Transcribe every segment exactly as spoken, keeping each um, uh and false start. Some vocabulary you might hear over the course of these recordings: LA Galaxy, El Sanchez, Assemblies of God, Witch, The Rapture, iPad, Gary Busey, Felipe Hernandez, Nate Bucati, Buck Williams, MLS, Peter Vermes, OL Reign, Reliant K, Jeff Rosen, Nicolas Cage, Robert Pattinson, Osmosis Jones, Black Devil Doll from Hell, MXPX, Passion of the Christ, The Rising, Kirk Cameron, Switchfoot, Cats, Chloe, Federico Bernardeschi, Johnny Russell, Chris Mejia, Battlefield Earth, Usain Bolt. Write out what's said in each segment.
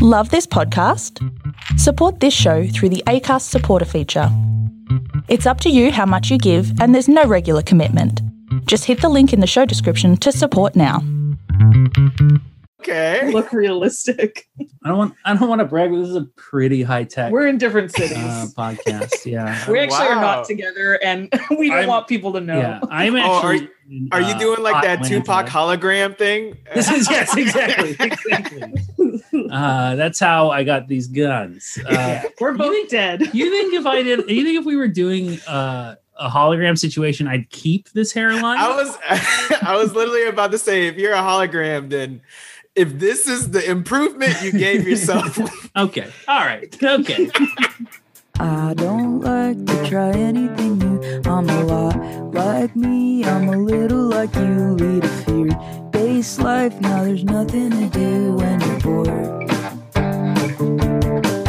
Love this podcast? Support this show through the Acast supporter feature. It's up to you how much you give and there's no regular commitment. Just hit the link in the show description to support now. Okay. Look realistic. I don't want I don't want to brag, but this is a pretty high tech. We're in different cities. Uh, podcast, yeah. We actually wow. are not together and we don't I'm, want people to know. Yeah, I'm actually oh, Are, are uh, you doing like that Tupac hologram thing? This is yes, exactly. Exactly. Uh, that's how I got these guns. Uh, we're both you think, dead. You think if I did you think if we were doing uh a hologram situation, I'd keep this hairline? I was I was literally about to say, if you're a hologram, then if this is the improvement you gave yourself. Okay. All right. Okay. I don't like to try anything new. I'm a lot like me. I'm a little like you. Lead a feared base life. Now there's nothing to do when you're bored.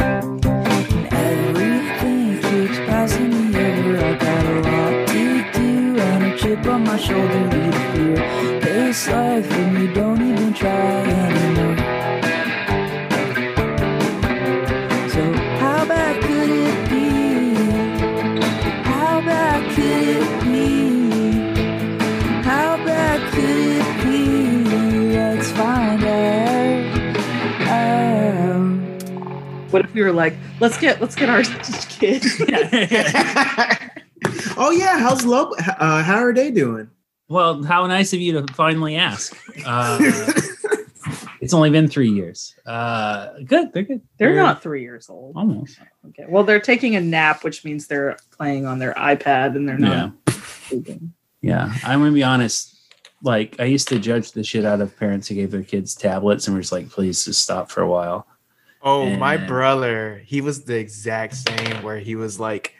And everything keeps passing me over. I got a lot to do and a chip on my shoulder. Lead a feared base life and you don't even try anymore. So how bad could it be? How bad could it be? How bad could it be? Let's find out. out. What if we were like, let's get let's get our kid? Oh yeah, how's Lobo? Uh, how are they doing? Well, how nice of you to finally ask. Uh, it's only been three years. Uh, good, they're good. They're, they're not three years old. Almost. Okay. Well, they're taking a nap, which means they're playing on their iPad, and they're not. Yeah. Sleeping. Yeah, I'm gonna be honest. Like, I used to judge the shit out of parents who gave their kids tablets, and we're just like, please just stop for a while. Oh, and my brother, he was the exact same. Where he was like,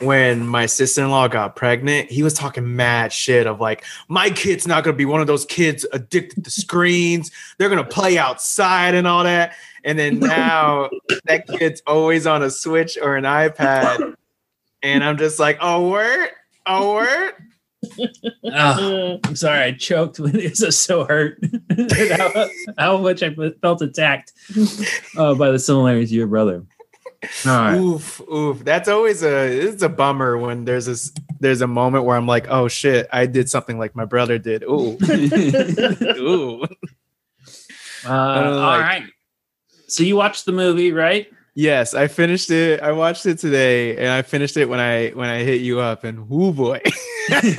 when my sister-in-law got pregnant, he was talking mad shit of like, my kid's not going to be one of those kids addicted to screens. They're going to play outside and all that. And then now that kid's always on a Switch or an iPad. And I'm just like, oh, word? Oh, word? Oh, I'm sorry. I choked. It's just so hurt. how, how much I felt attacked uh, by the similarities to your brother. All right. Oof, oof. That's always a it's a bummer when there's this there's a moment where I'm like, oh shit, I did something like my brother did. Ooh. Ooh. Uh, all like, right. So you watched the movie, right? Yes, I finished it. I watched it today, and I finished it when I when I hit you up, and whoo boy. God.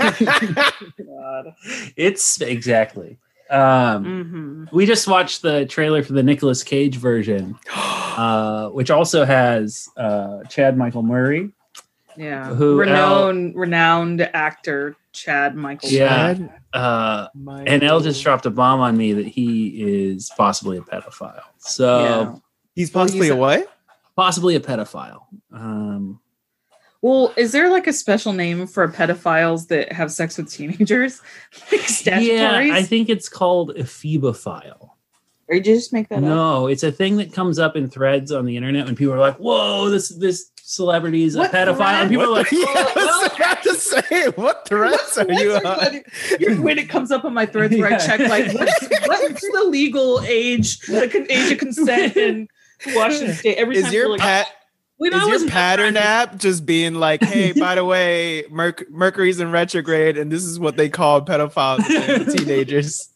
It's exactly. Um, mm-hmm. We just watched the trailer for the Nicolas Cage version, uh, which also has uh, Chad Michael Murray, yeah, who renowned El, renowned actor Chad Michael. Yeah, Chad. Uh, Michael. And El just dropped a bomb on me that he is possibly a pedophile. So yeah. he's possibly he's a, a what? Possibly a pedophile. Um, Well, is there like a special name for pedophiles that have sex with teenagers? Like statutories? Yeah, I think it's called ephebophile. Or did you just make that no, up? No, it's a thing that comes up in threads on the internet when people are like, whoa, this this celebrity is a pedophile. Thread? And people what are like, yeah, I was about to say, what threads what, are you on? When it comes up on my threads where yeah. I check, like, what's, what's the legal age, like an age of consent in Washington State? Every is time your like, pat... When is I your pattern app just being like, hey, by the way, Merc- Mercury's in retrograde, and this is what they call pedophiles and teenagers.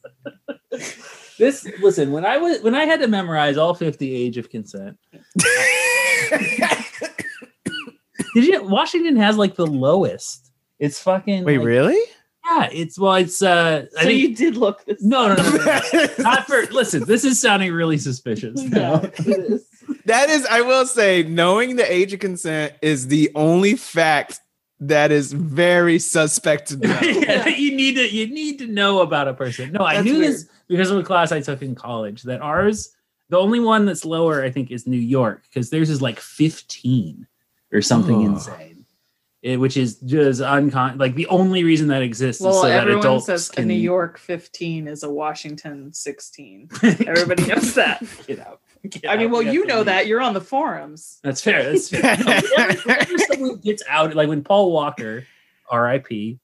This listen, when I was when I had to memorize all fifty age of consent. Did you Washington has like the lowest? It's fucking wait, like, really? Yeah, it's well, it's uh. So I think, you did look this. No, no, no, no, no, no. Not for, listen, this is sounding really suspicious. No, it is. That is, I will say, knowing the age of consent is the only fact that is very suspect to know. Yeah, that you need to you need to know about a person. No, that's I knew weird. This because of a class I took in college. That ours, the only one that's lower, I think, is New York because theirs is like fifteen or something oh. insane. It, which is just uncon like the only reason that exists well, is so that adults says can... a New York fifteen is a Washington sixteen. Everybody knows that. Get out. Get I mean, out. Well, you know that. You're on the forums. That's fair. That's fair. Whenever someone gets out, like when Paul Walker, R I P,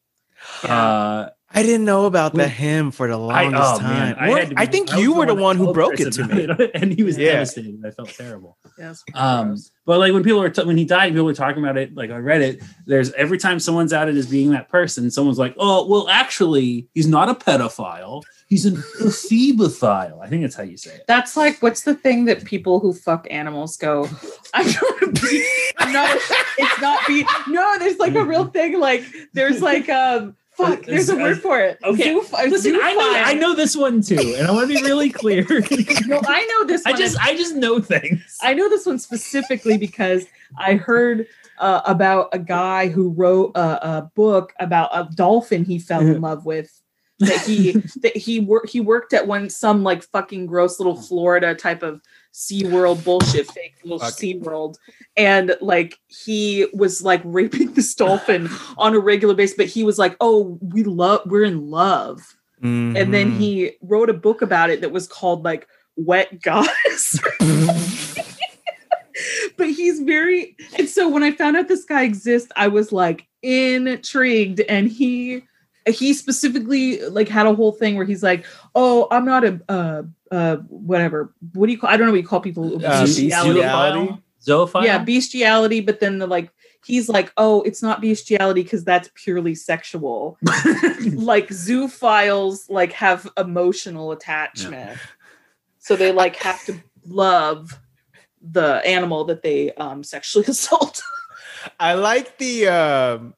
yeah. uh, I didn't know about the hymn for the longest I, oh, time. I, what, be, I think I you were the one, one who broke it to me, it. And he was yeah. devastated. I felt terrible. Yes, um, but like when people were t- when he died, people were talking about it. Like on Reddit, there's every time someone's outed as being that person, someone's like, "Oh, well, actually, he's not a pedophile. He's an ephebophile." I think that's how you say it. That's like what's the thing that people who fuck animals go? I'm not. Be- I'm not. A- it's not. Be- no, there's like a real thing. Like there's like um. Fuck, there's a word for it. Okay. Zoof- Listen, I know, I know this one too, and I want to be really clear. No, I know this one. I just, I just know things. I know this one specifically because I heard uh, about a guy who wrote a, a book about a dolphin he fell in love with. That he that he worked he worked at one some like fucking gross little Florida type of SeaWorld bullshit fake little Fuck. SeaWorld, and like he was like raping this dolphin on a regular basis, but he was like, oh, we love we're in love. Mm-hmm. And then he wrote a book about it that was called like Wet Goddess. But he's very and so when I found out this guy exists, I was like intrigued, and he He specifically like had a whole thing where he's like, "Oh, I'm not a uh, uh, whatever. What do you call? I don't know what you call people. Uh, bestiality, bestiality? Zoophile. Yeah, bestiality. But then the like, he's like, oh, it's not bestiality because that's purely sexual. Like zoophiles like have emotional attachment, yeah. So they like have to love the animal that they um, sexually assault. I like the. Um...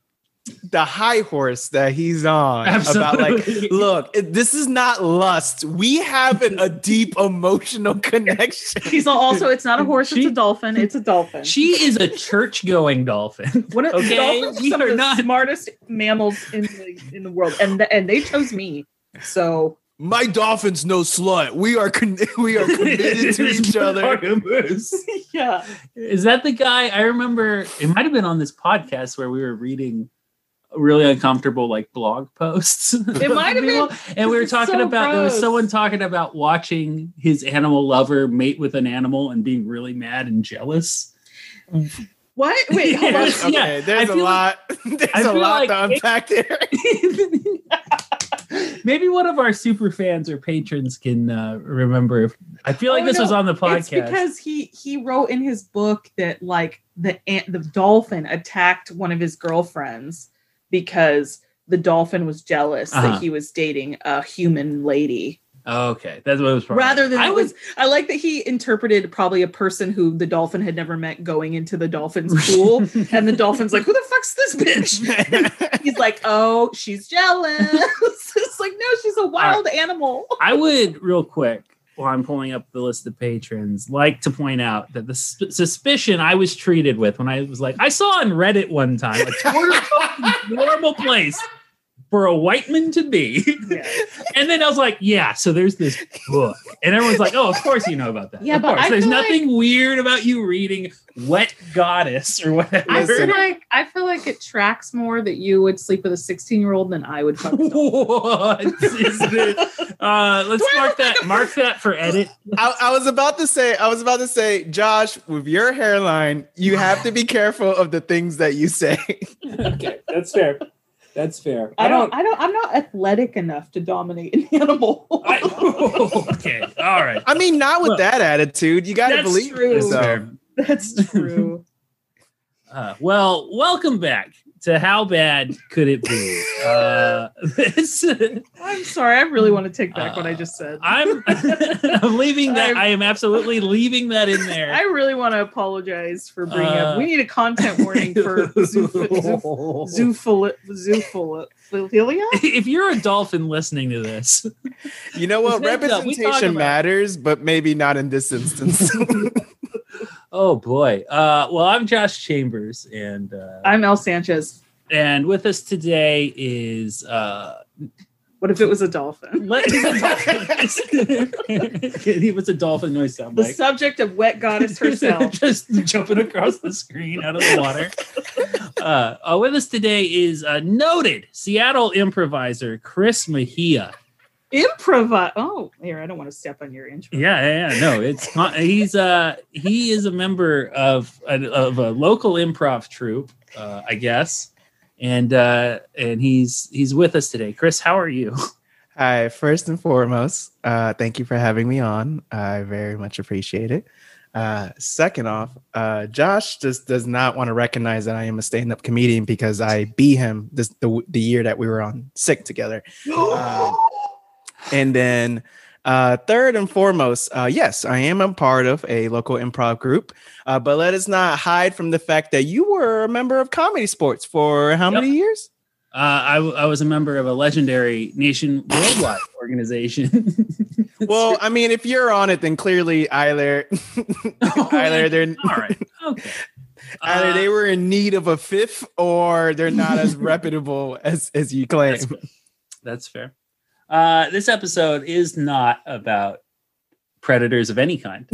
the high horse that he's on. Absolutely. About like, look, this is not lust. We have an, a deep emotional connection. He's also, it's not a horse, she, it's a dolphin. It's a dolphin. She is a church-going dolphin. What a, okay? Dolphins are some of the not. smartest mammals in the, in the world. And the, and they chose me. So... My dolphin's no slut. We are con- we are committed to each other. Yeah. Is that the guy? I remember it might have been on this podcast where we were reading really uncomfortable like blog posts. It might have been, and we were talking so about gross. There was someone talking about watching his animal lover mate with an animal and being really mad and jealous. What? Wait, hold on. Okay, yeah. There's a lot. Like, there's a lot like to unpack there. Maybe one of our super fans or patrons can uh, remember. If, I feel like oh, this no. was on the podcast. It's because he he wrote in his book that like the the dolphin attacked one of his girlfriends because the dolphin was jealous uh-huh. that he was dating a human lady. Oh, okay, that's what it was. Probably. Rather than I was, was, I like that he interpreted probably a person who the dolphin had never met going into the dolphin's pool, and the dolphin's like, "Who the fuck's this bitch?" He's like, "Oh, she's jealous." It's like, no, she's a wild right. animal. I would, real quick, while I'm pulling up the list of patrons, like to point out that the sp- suspicion I was treated with when I was like, I saw on Reddit one time a Twitter fucking normal place for a white man to be. Yeah. And then I was like, yeah, so there's this book. And everyone's like, oh, of course you know about that. Yeah, of but course. I there's nothing like... weird about you reading Wet Goddess or whatever. I feel like I feel like it tracks more that you would sleep with a sixteen-year-old than I would fuck with. What is it? Uh, let's mark that mark that for edit. I, I was about to say, I was about to say, Josh, with your hairline, you have to be careful of the things that you say. Okay, that's fair. That's fair. I don't, I don't. I don't. I'm not athletic enough to dominate an animal. I, oh, okay. All right. I mean, not with Look, that attitude. You got to believe true. yourself. That's true. uh, well, welcome back to How Bad Could It Be? Uh, this. I'm sorry. I really want to take back uh, what I just said. I'm. I'm leaving that. I'm, I am absolutely leaving that in there. I really want to apologize for bringing uh, up. We need a content warning for zoophilia. If you're a dolphin listening to this, you know what? Representation matters, but maybe not in this instance. Oh, boy. Uh, well, I'm Josh Chambers. And uh, I'm El Sanchez. And with us today is... Uh, what if it was a dolphin? It was a dolphin noise sound. The like. subject of Wet Goddess herself. Just jumping across the screen out of the water. Uh, uh, with us today is a noted Seattle improviser, Chris Mejia. Improvise. Oh, here, I don't want to step on your intro. Yeah, yeah, no, it's he's uh he is a member of a, of a local improv troupe, uh, I guess, and uh, and he's he's with us today. Chris, how are you? Hi. First and foremost, uh, thank you for having me on. I very much appreciate it. Uh, second off, uh, Josh just does not want to recognize that I am a stand-up comedian because I beat him this, the the year that we were on Sick together. Uh, and then uh, third and foremost, uh, yes, I am a part of a local improv group, uh, but let us not hide from the fact that you were a member of Comedy Sports for how yep. many years? Uh, I, I was a member of a legendary nation worldwide organization. Well, I mean, if you're on it, then clearly either, oh, either they're all right. Okay. Either uh, they were in need of a fifth, or they're not as reputable as, as you claim. That's fair. That's fair. Uh, this episode is not about predators of any kind.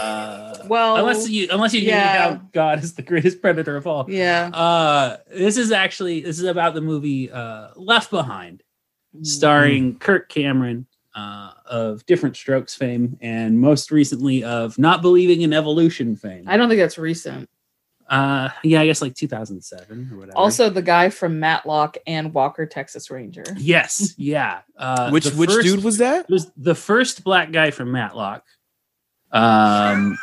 Uh, well, unless you unless you yeah. think about God as the greatest predator of all. Yeah. Uh, this is actually this is about the movie uh, Left Behind, starring mm. Kirk Cameron. Uh, of Different Strokes fame, and most recently of Not Believing in Evolution fame. I don't think that's recent. Uh, yeah, I guess like two thousand seven or whatever. Also, the guy from Matlock and Walker, Texas Ranger. Yes, yeah. Uh, which which first, dude was that? It was the first black guy from Matlock. Um,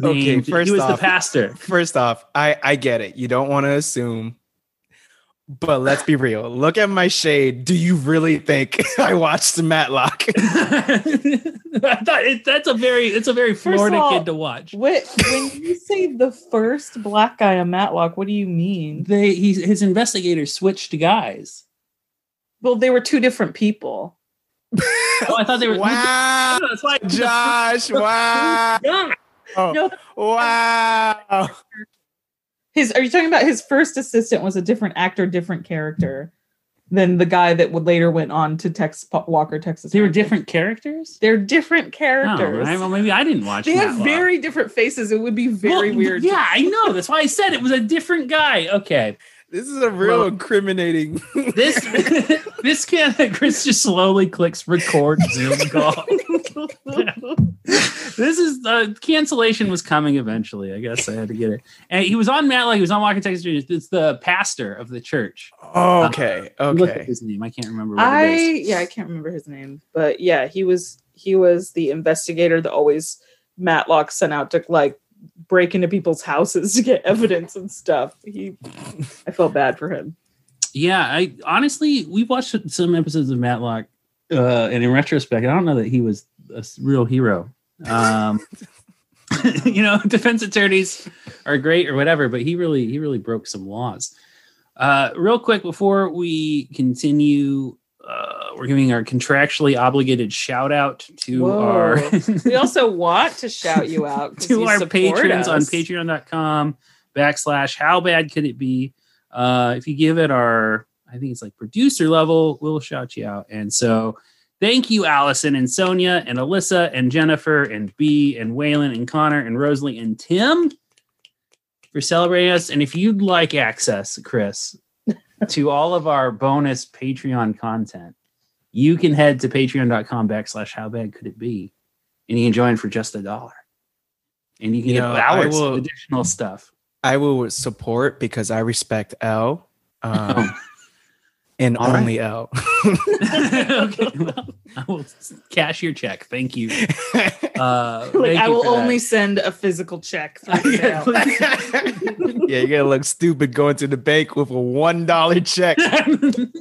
okay, named, first he was off, the pastor. First off, I, I get it. You don't want to assume. But let's be real. Look at my shade. Do you really think I watched Matlock? I thought it, that's a very it's a very Florida all, kid to watch. What, when you say the first black guy on Matlock, what do you mean? They he, his investigators switched guys. Well, they were two different people. Oh, I thought they were. Wow, that's why Josh. Wow. Oh, no, wow. His, are you talking about his first assistant was a different actor, different character than the guy that would later went on to Tex Walker, Texas? They were different characters? They're different characters. Oh, right. Well, maybe I didn't watch that. They have very different faces. It would be very well, weird. Yeah, I know. That's why I said it was a different guy. Okay. This is a real well, incriminating. This this can Chris just slowly clicks record Zoom call. This is uh, cancellation was coming eventually. I guess I had to get it. And he was on Matlock. He was on Walker, Texas Ranger. It's the pastor of the church. Oh, okay, uh, okay. Look at his name. I can't remember. What I it is. yeah, I can't remember his name. But yeah, he was he was the investigator that always Matlock sent out to like. break into people's houses to get evidence and stuff. He, I felt bad for him. Yeah, I honestly, we watched some episodes of Matlock, uh, and in retrospect, I don't know that he was a real hero. Um, you know, defense attorneys are great or whatever, but he really, he really broke some laws. Uh, real quick, before we continue, uh, we're giving our contractually obligated shout out to Whoa. our we also want to shout you out to our patrons us. on patreon.com backslash how bad could it be. Uh, if you give it our, I think it's like producer level, we'll shout you out. And so thank you, Allison and Sonia and Alyssa and Jennifer and Bea and Waylon and Connor and Rosalie and Tim for celebrating us. And if you'd like access, Chris, to all of our bonus Patreon content, you can head to patreon.com backslash how bad could it be, and you can join for just a dollar, and you can you get know, hours will, of additional stuff. I will support because I respect L, um, and all only right. L. Okay, well, I will cash your check. Thank you. Uh, like, thank I you will only that. send a physical check. Yeah, you're gonna look stupid going to the bank with a one dollar check. nothing,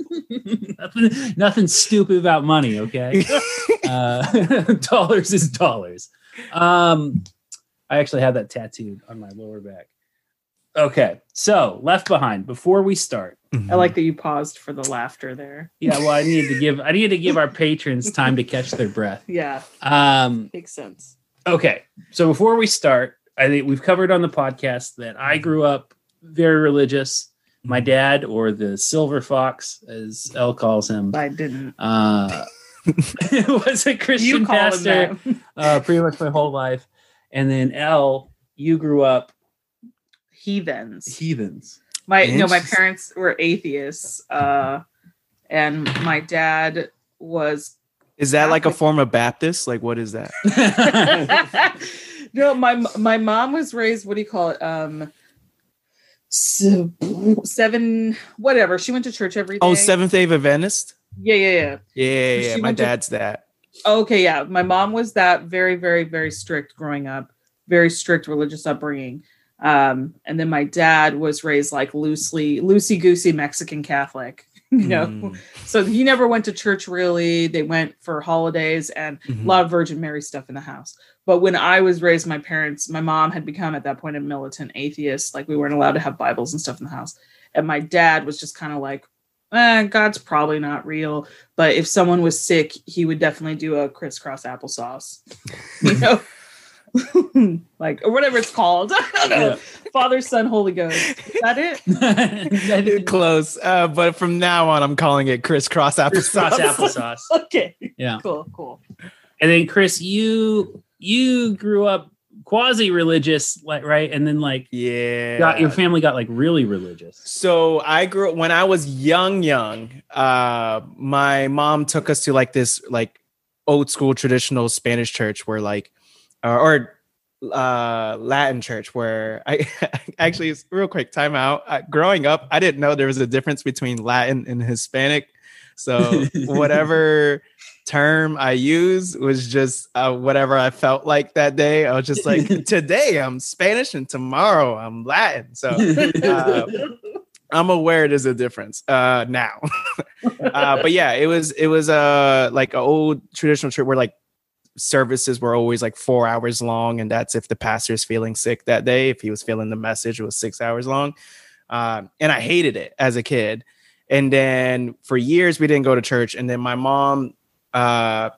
nothing stupid about money, okay? Uh, dollars is dollars. Um, I actually have that tattooed on my lower back. Okay, so Left Behind. Before we start, mm-hmm. I like that you paused for the laughter there. Yeah, well, I needed to give I needed to give our patrons time to catch their breath. Yeah, um, makes sense. Okay, so before we start. I think we've covered on the podcast that I grew up very religious. My dad, or the Silver Fox, as Elle calls him. I didn't. Uh, was a Christian pastor uh, pretty much my whole life. And then Elle, you grew up. Heathens. Heathens. My No, my parents were atheists. Uh, and my dad was. Is that Catholic. Like a form of Baptist? Like, what is that? No, my my mom was raised, what do you call it? Um, seven, whatever. She went to church every day. Oh, Seventh Day Adventist? Yeah, yeah, yeah. Yeah, yeah, yeah. My dad's to- that. Okay, yeah. My mom was that very, very, very strict growing up. Very strict religious upbringing. Um, and then my dad was raised like loosely, loosey-goosey Mexican Catholic, you know? Mm. So he never went to church really. They went for holidays and mm-hmm. a lot of Virgin Mary stuff in the house. But when I was raised, my parents, my mom had become at that point a militant atheist. Like we weren't allowed to have Bibles and stuff in the house. And my dad was just kind of like, eh, God's probably not real. But if someone was sick, he would definitely do a crisscross applesauce, you know? Like, or whatever it's called. I don't know. Yeah. Father, Son, Holy Ghost. Is that it? That is close. Uh, but from now on, I'm calling it crisscross applesauce. applesauce. Okay. Yeah. Cool, cool. And then, Chris, you you grew up quasi-religious, like, right? And then, like, yeah, got, your family got, like, really religious. So I grew up, when I was young, young, uh, my mom took us to, like, this, like, old school traditional Spanish church where, like, Uh, or uh, Latin church where I actually, real quick, time out. I, growing up, I didn't know there was a difference between Latin and Hispanic. So whatever term I used was just uh, whatever I felt like that day. I was just like, today I'm Spanish and tomorrow I'm Latin. So uh, I'm aware there's a difference uh, now. uh, but yeah, it was, it was uh, like an old traditional church where like services were always like four hours long, and that's if the pastor is feeling sick that day. If he was feeling the message, it was six hours long. Um, and I hated it as a kid. And then for years we didn't go to church. And then my mom uh,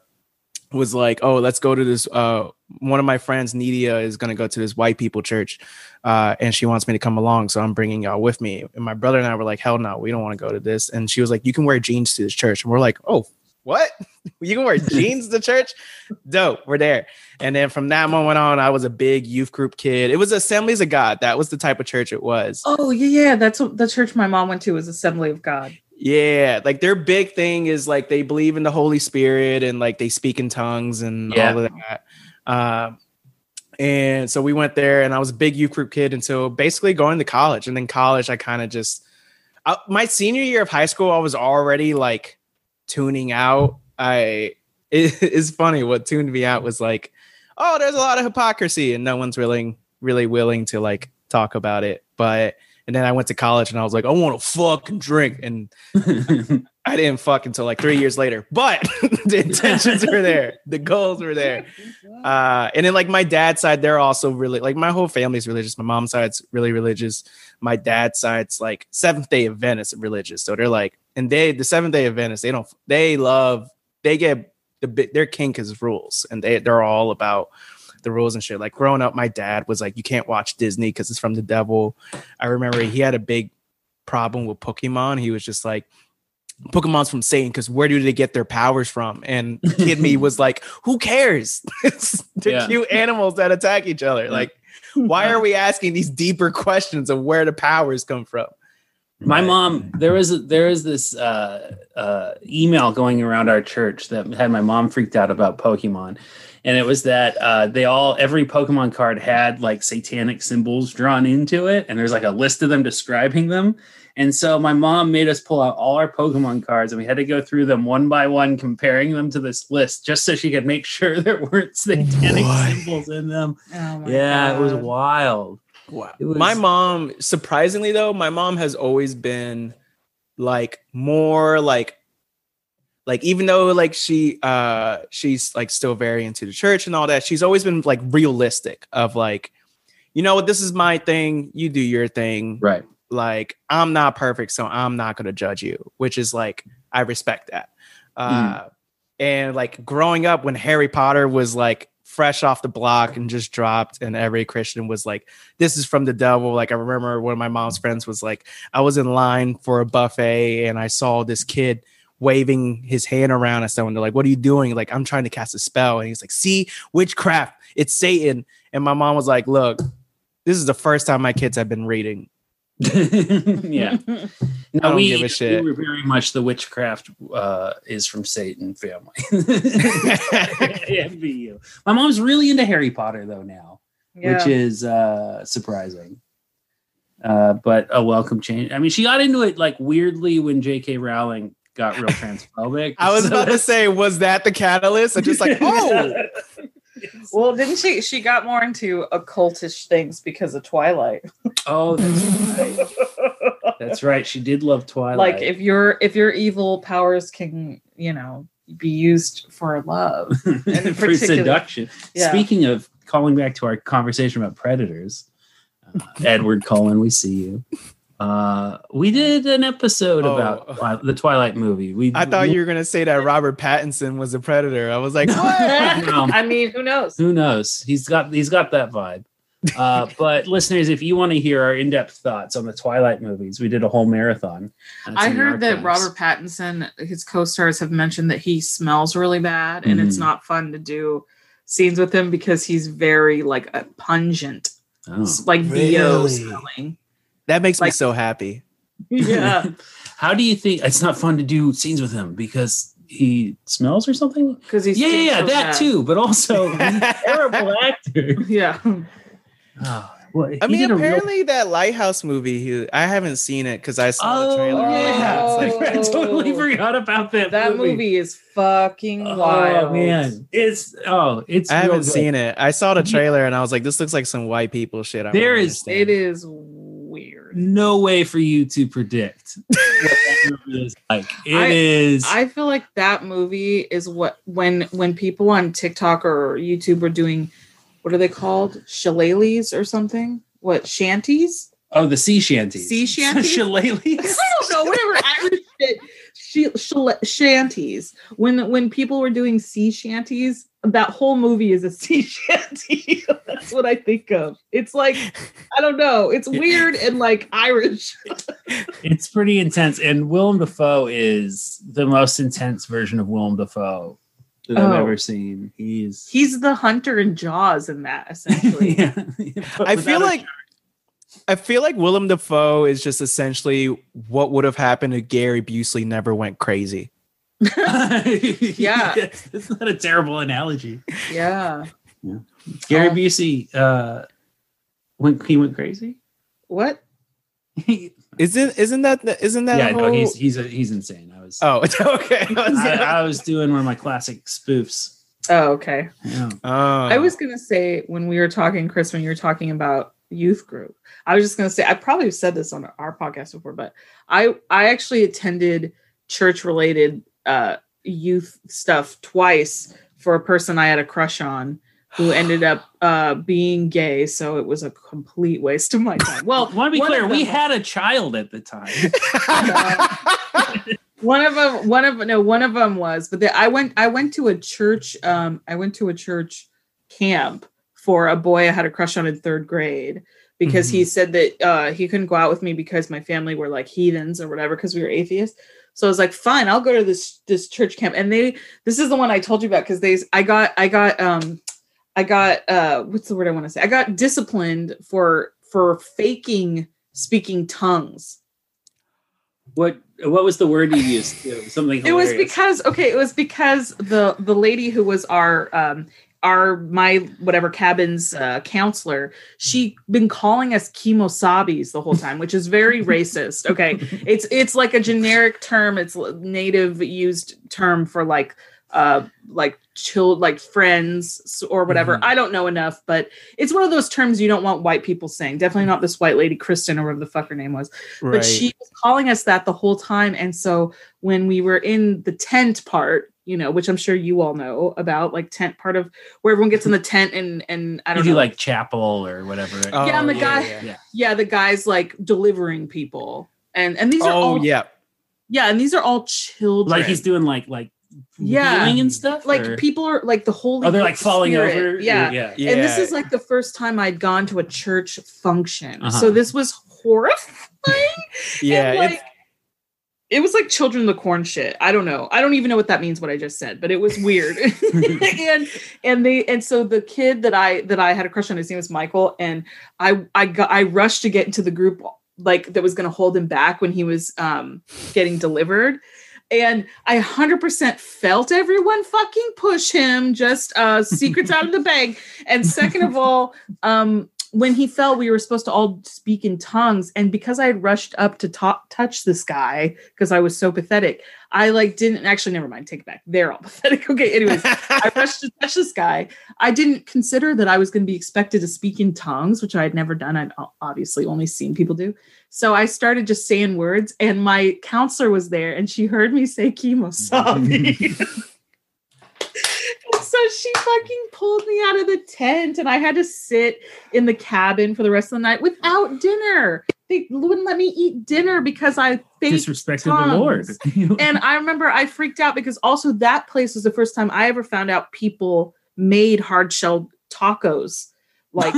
was like, "Oh, let's go to this. Uh, one of my friends, Nidia, is going to go to this white people church, uh, and she wants me to come along. So I'm bringing y'all with me." And my brother and I were like, "Hell no, we don't want to go to this." And she was like, "You can wear jeans to this church." And we're like, "Oh." What? You can wear jeans to church? Dope. We're there. And then from that moment on, I was a big youth group kid. It was Assemblies of God. That was the type of church it was. Oh, yeah. That's what the church my mom went to, was Assembly of God. Yeah. Like their big thing is like they believe in the Holy Spirit and like they speak in tongues and yeah. all of that. Um, and so we went there and I was a big youth group kid until basically going to college. And then college, I kind of just, I, my senior year of high school, I was already like, tuning out. I it, it's funny, what tuned me out was like, oh, there's a lot of hypocrisy and no one's really really willing to like talk about it. But and then I went to college and I was like, I want to fuck and drink, and I didn't fuck until like three years later, but the intentions were there, the goals were there. Uh and then like my dad's side, they're also really like, my whole family's religious. My mom's side's really religious, my dad's side's like Seventh Day Adventist religious, so they're like, and they, the Seventh Day Adventists, they don't, they love, they get the, their kink is rules, and they, they're all about the rules and shit. Like growing up, my dad was like, you can't watch Disney because it's from the devil. I remember he had a big problem with Pokemon. He was just like, Pokemon's from Satan because where do they get their powers from? And kid me was like, who cares? It's the yeah. cute animals that attack each other. Like, why are we asking these deeper questions of where the powers come from? My mom, there was a, there is this uh, uh, email going around our church that had my mom freaked out about Pokemon, and it was that uh, they all every Pokemon card had like satanic symbols drawn into it, and there's like a list of them describing them. And so my mom made us pull out all our Pokemon cards, and we had to go through them one by one, comparing them to this list, just so she could make sure there weren't satanic what? symbols in them. Oh my yeah, God. It was wild. Wow. Was- my mom, surprisingly though, my mom has always been like more like, like even though like she, uh, she's like still very into the church and all that, she's always been like realistic of like, you know what, this is my thing, you do your thing, right? Like I'm not perfect, so I'm not gonna judge you, which is like I respect that. Mm. Uh, and like growing up when Harry Potter was like fresh off the block and just dropped, and every Christian was like, this is from the devil. Like I remember one of my mom's friends was like, I was in line for a buffet and I saw this kid waving his hand around at someone. They're like, what are you doing? Like, I'm trying to cast a spell. And he's like, see, witchcraft, it's Satan. And my mom was like, look, this is the first time my kids have been reading. Yeah. No, I don't we, give a shit. We were very much the witchcraft uh, is from Satan family. F B U. My mom's really into Harry Potter though now, yeah. which is uh, surprising. Uh, but a welcome change. I mean, she got into it like weirdly when J K Rowling got real transphobic. I was so about that, to say, was that the catalyst? I'm just like, oh. Well, didn't she? She got more into occultish things because of Twilight. Oh, that's right. That's right. She did love Twilight. Like if your if your evil powers can, you know, be used for love and for seduction. Yeah. Speaking of, calling back to our conversation about predators, uh, Edward Cullen, we see you. Uh, we did an episode oh. about uh, the Twilight movie. We I thought we, you were going to say that Robert Pattinson was a predator. I was like, what? No. I mean, who knows? Who knows? He's got he's got that vibe. Uh, but listeners, if you want to hear our in-depth thoughts on the Twilight movies, we did a whole marathon. That's I heard that Robert Pattinson, his co-stars have mentioned that he smells really bad, and mm-hmm. it's not fun to do scenes with him because he's very like a pungent, oh, like really? B O smelling. That makes like, me so happy. Yeah. How do you think it's not fun to do scenes with him because he smells or something? Because he's yeah, yeah, yeah, so that bad. Too. But also, he's a terrible actor. Yeah. Oh, well, I mean, apparently real... that Lighthouse movie. He, I haven't seen it because I saw oh, the trailer. Yeah, oh, like, I totally forgot about that. That movie, movie is fucking oh, wild. Oh man, it's oh, it's. I haven't good. seen it. I saw the trailer and I was like, this looks like some white people shit. I there is. Understand. It is. Weird. No way for you to predict what that movie is like. It I, is. I feel like that movie is what when when people on TikTok or YouTube are doing, what are they called? Shillelaghs or something? What shanties? Oh, the sea shanties. Sea shanties. Shillelaghs. I don't know. Whatever Irish shit. Sh- sh- shanties. When when people were doing sea shanties. That whole movie is a sea shanty. That's what I think of. It's like, I don't know. It's weird and like Irish. It's pretty intense. And Willem Dafoe is the most intense version of Willem Dafoe that oh. I've ever seen. He's he's the hunter in Jaws in that, essentially. Yeah. I feel like shark. I feel like Willem Dafoe is just essentially what would have happened if Gary Busey never went crazy. Yeah, it's not a terrible analogy. Yeah, yeah. Gary um, Busey, uh, when he went crazy, what? Isn't isn't that isn't that? Yeah, whole... no, he's he's a, he's insane. I was oh okay. I, I was doing one of my classic spoofs. Oh okay. Yeah. Oh. I was gonna say when we were talking, Chris, when you were talking about youth group, I was just gonna say I probably said this on our podcast before, but I I actually attended church related. Uh, youth stuff twice for a person I had a crush on who ended up uh, being gay. So it was a complete waste of my time. Well, I want to be clear, we had a child at the time. uh, one of them, one of no, one of them was. But the, I went, I went to a church. Um, I went to a church camp for a boy I had a crush on in third grade because mm-hmm. he said that uh, he couldn't go out with me because my family were like heathens or whatever because we were atheists. So I was like, fine, I'll go to this, this church camp. And they, this is the one I told you about. Cause they, I got, I got, um, I got, uh, what's the word I want to say? I got disciplined for, for faking speaking tongues. What, what was the word you used? Something hilarious. It was because, okay. It was because the, the lady who was our, um, our, my, whatever cabin's uh, counselor, she'd been calling us chemosabis the whole time, which is very racist. Okay. It's, it's like a generic term. It's native used term for like, uh, like chill, like friends or whatever. Mm-hmm. I don't know enough, but it's one of those terms you don't want white people saying. Definitely not this white lady, Kristen, or whatever the fuck her name was, right. But she was calling us that the whole time. And so when we were in the tent part, you know, which I'm sure you all know about, like tent part of where everyone gets in the tent and and I don't you know, do like chapel or whatever. Right? Oh, yeah, and the yeah, guy, yeah. Yeah. yeah, the guy's like delivering people, and and these are oh all, yeah, yeah, and these are all children. Like he's doing like like yeah and stuff. Like or? People are like the holy. Oh, they're like falling spirit. Over. Yeah. yeah, yeah. And this is like the first time I'd gone to a church function, uh-huh. so this was horrifying. Yeah. And, like, it was like Children of the Corn shit. I don't know. I don't even know what that means. What I just said, but it was weird. and and they and so the kid that I that I had a crush on, his name was Michael, and I I got I rushed to get into the group like that was going to hold him back when he was um, getting delivered, and I one hundred percent felt everyone fucking push him. Just uh, secrets out of the bag. And second of all, um, when he fell, we were supposed to all speak in tongues. And because I had rushed up to talk, touch this guy, because I was so pathetic, I like didn't actually, never mind, take it back. They're all pathetic. Okay. Anyways, I rushed to touch this guy. I didn't consider that I was going to be expected to speak in tongues, which I had never done. I'd obviously only seen people do. So I started just saying words, and my counselor was there, and she heard me say "Kimosabi." So she fucking pulled me out of the tent, and I had to sit in the cabin for the rest of the night without dinner. They wouldn't let me eat dinner because I faked disrespected tongues. The Lord. And I remember I freaked out because also that place was the first time I ever found out people made hard-shelled tacos. Like,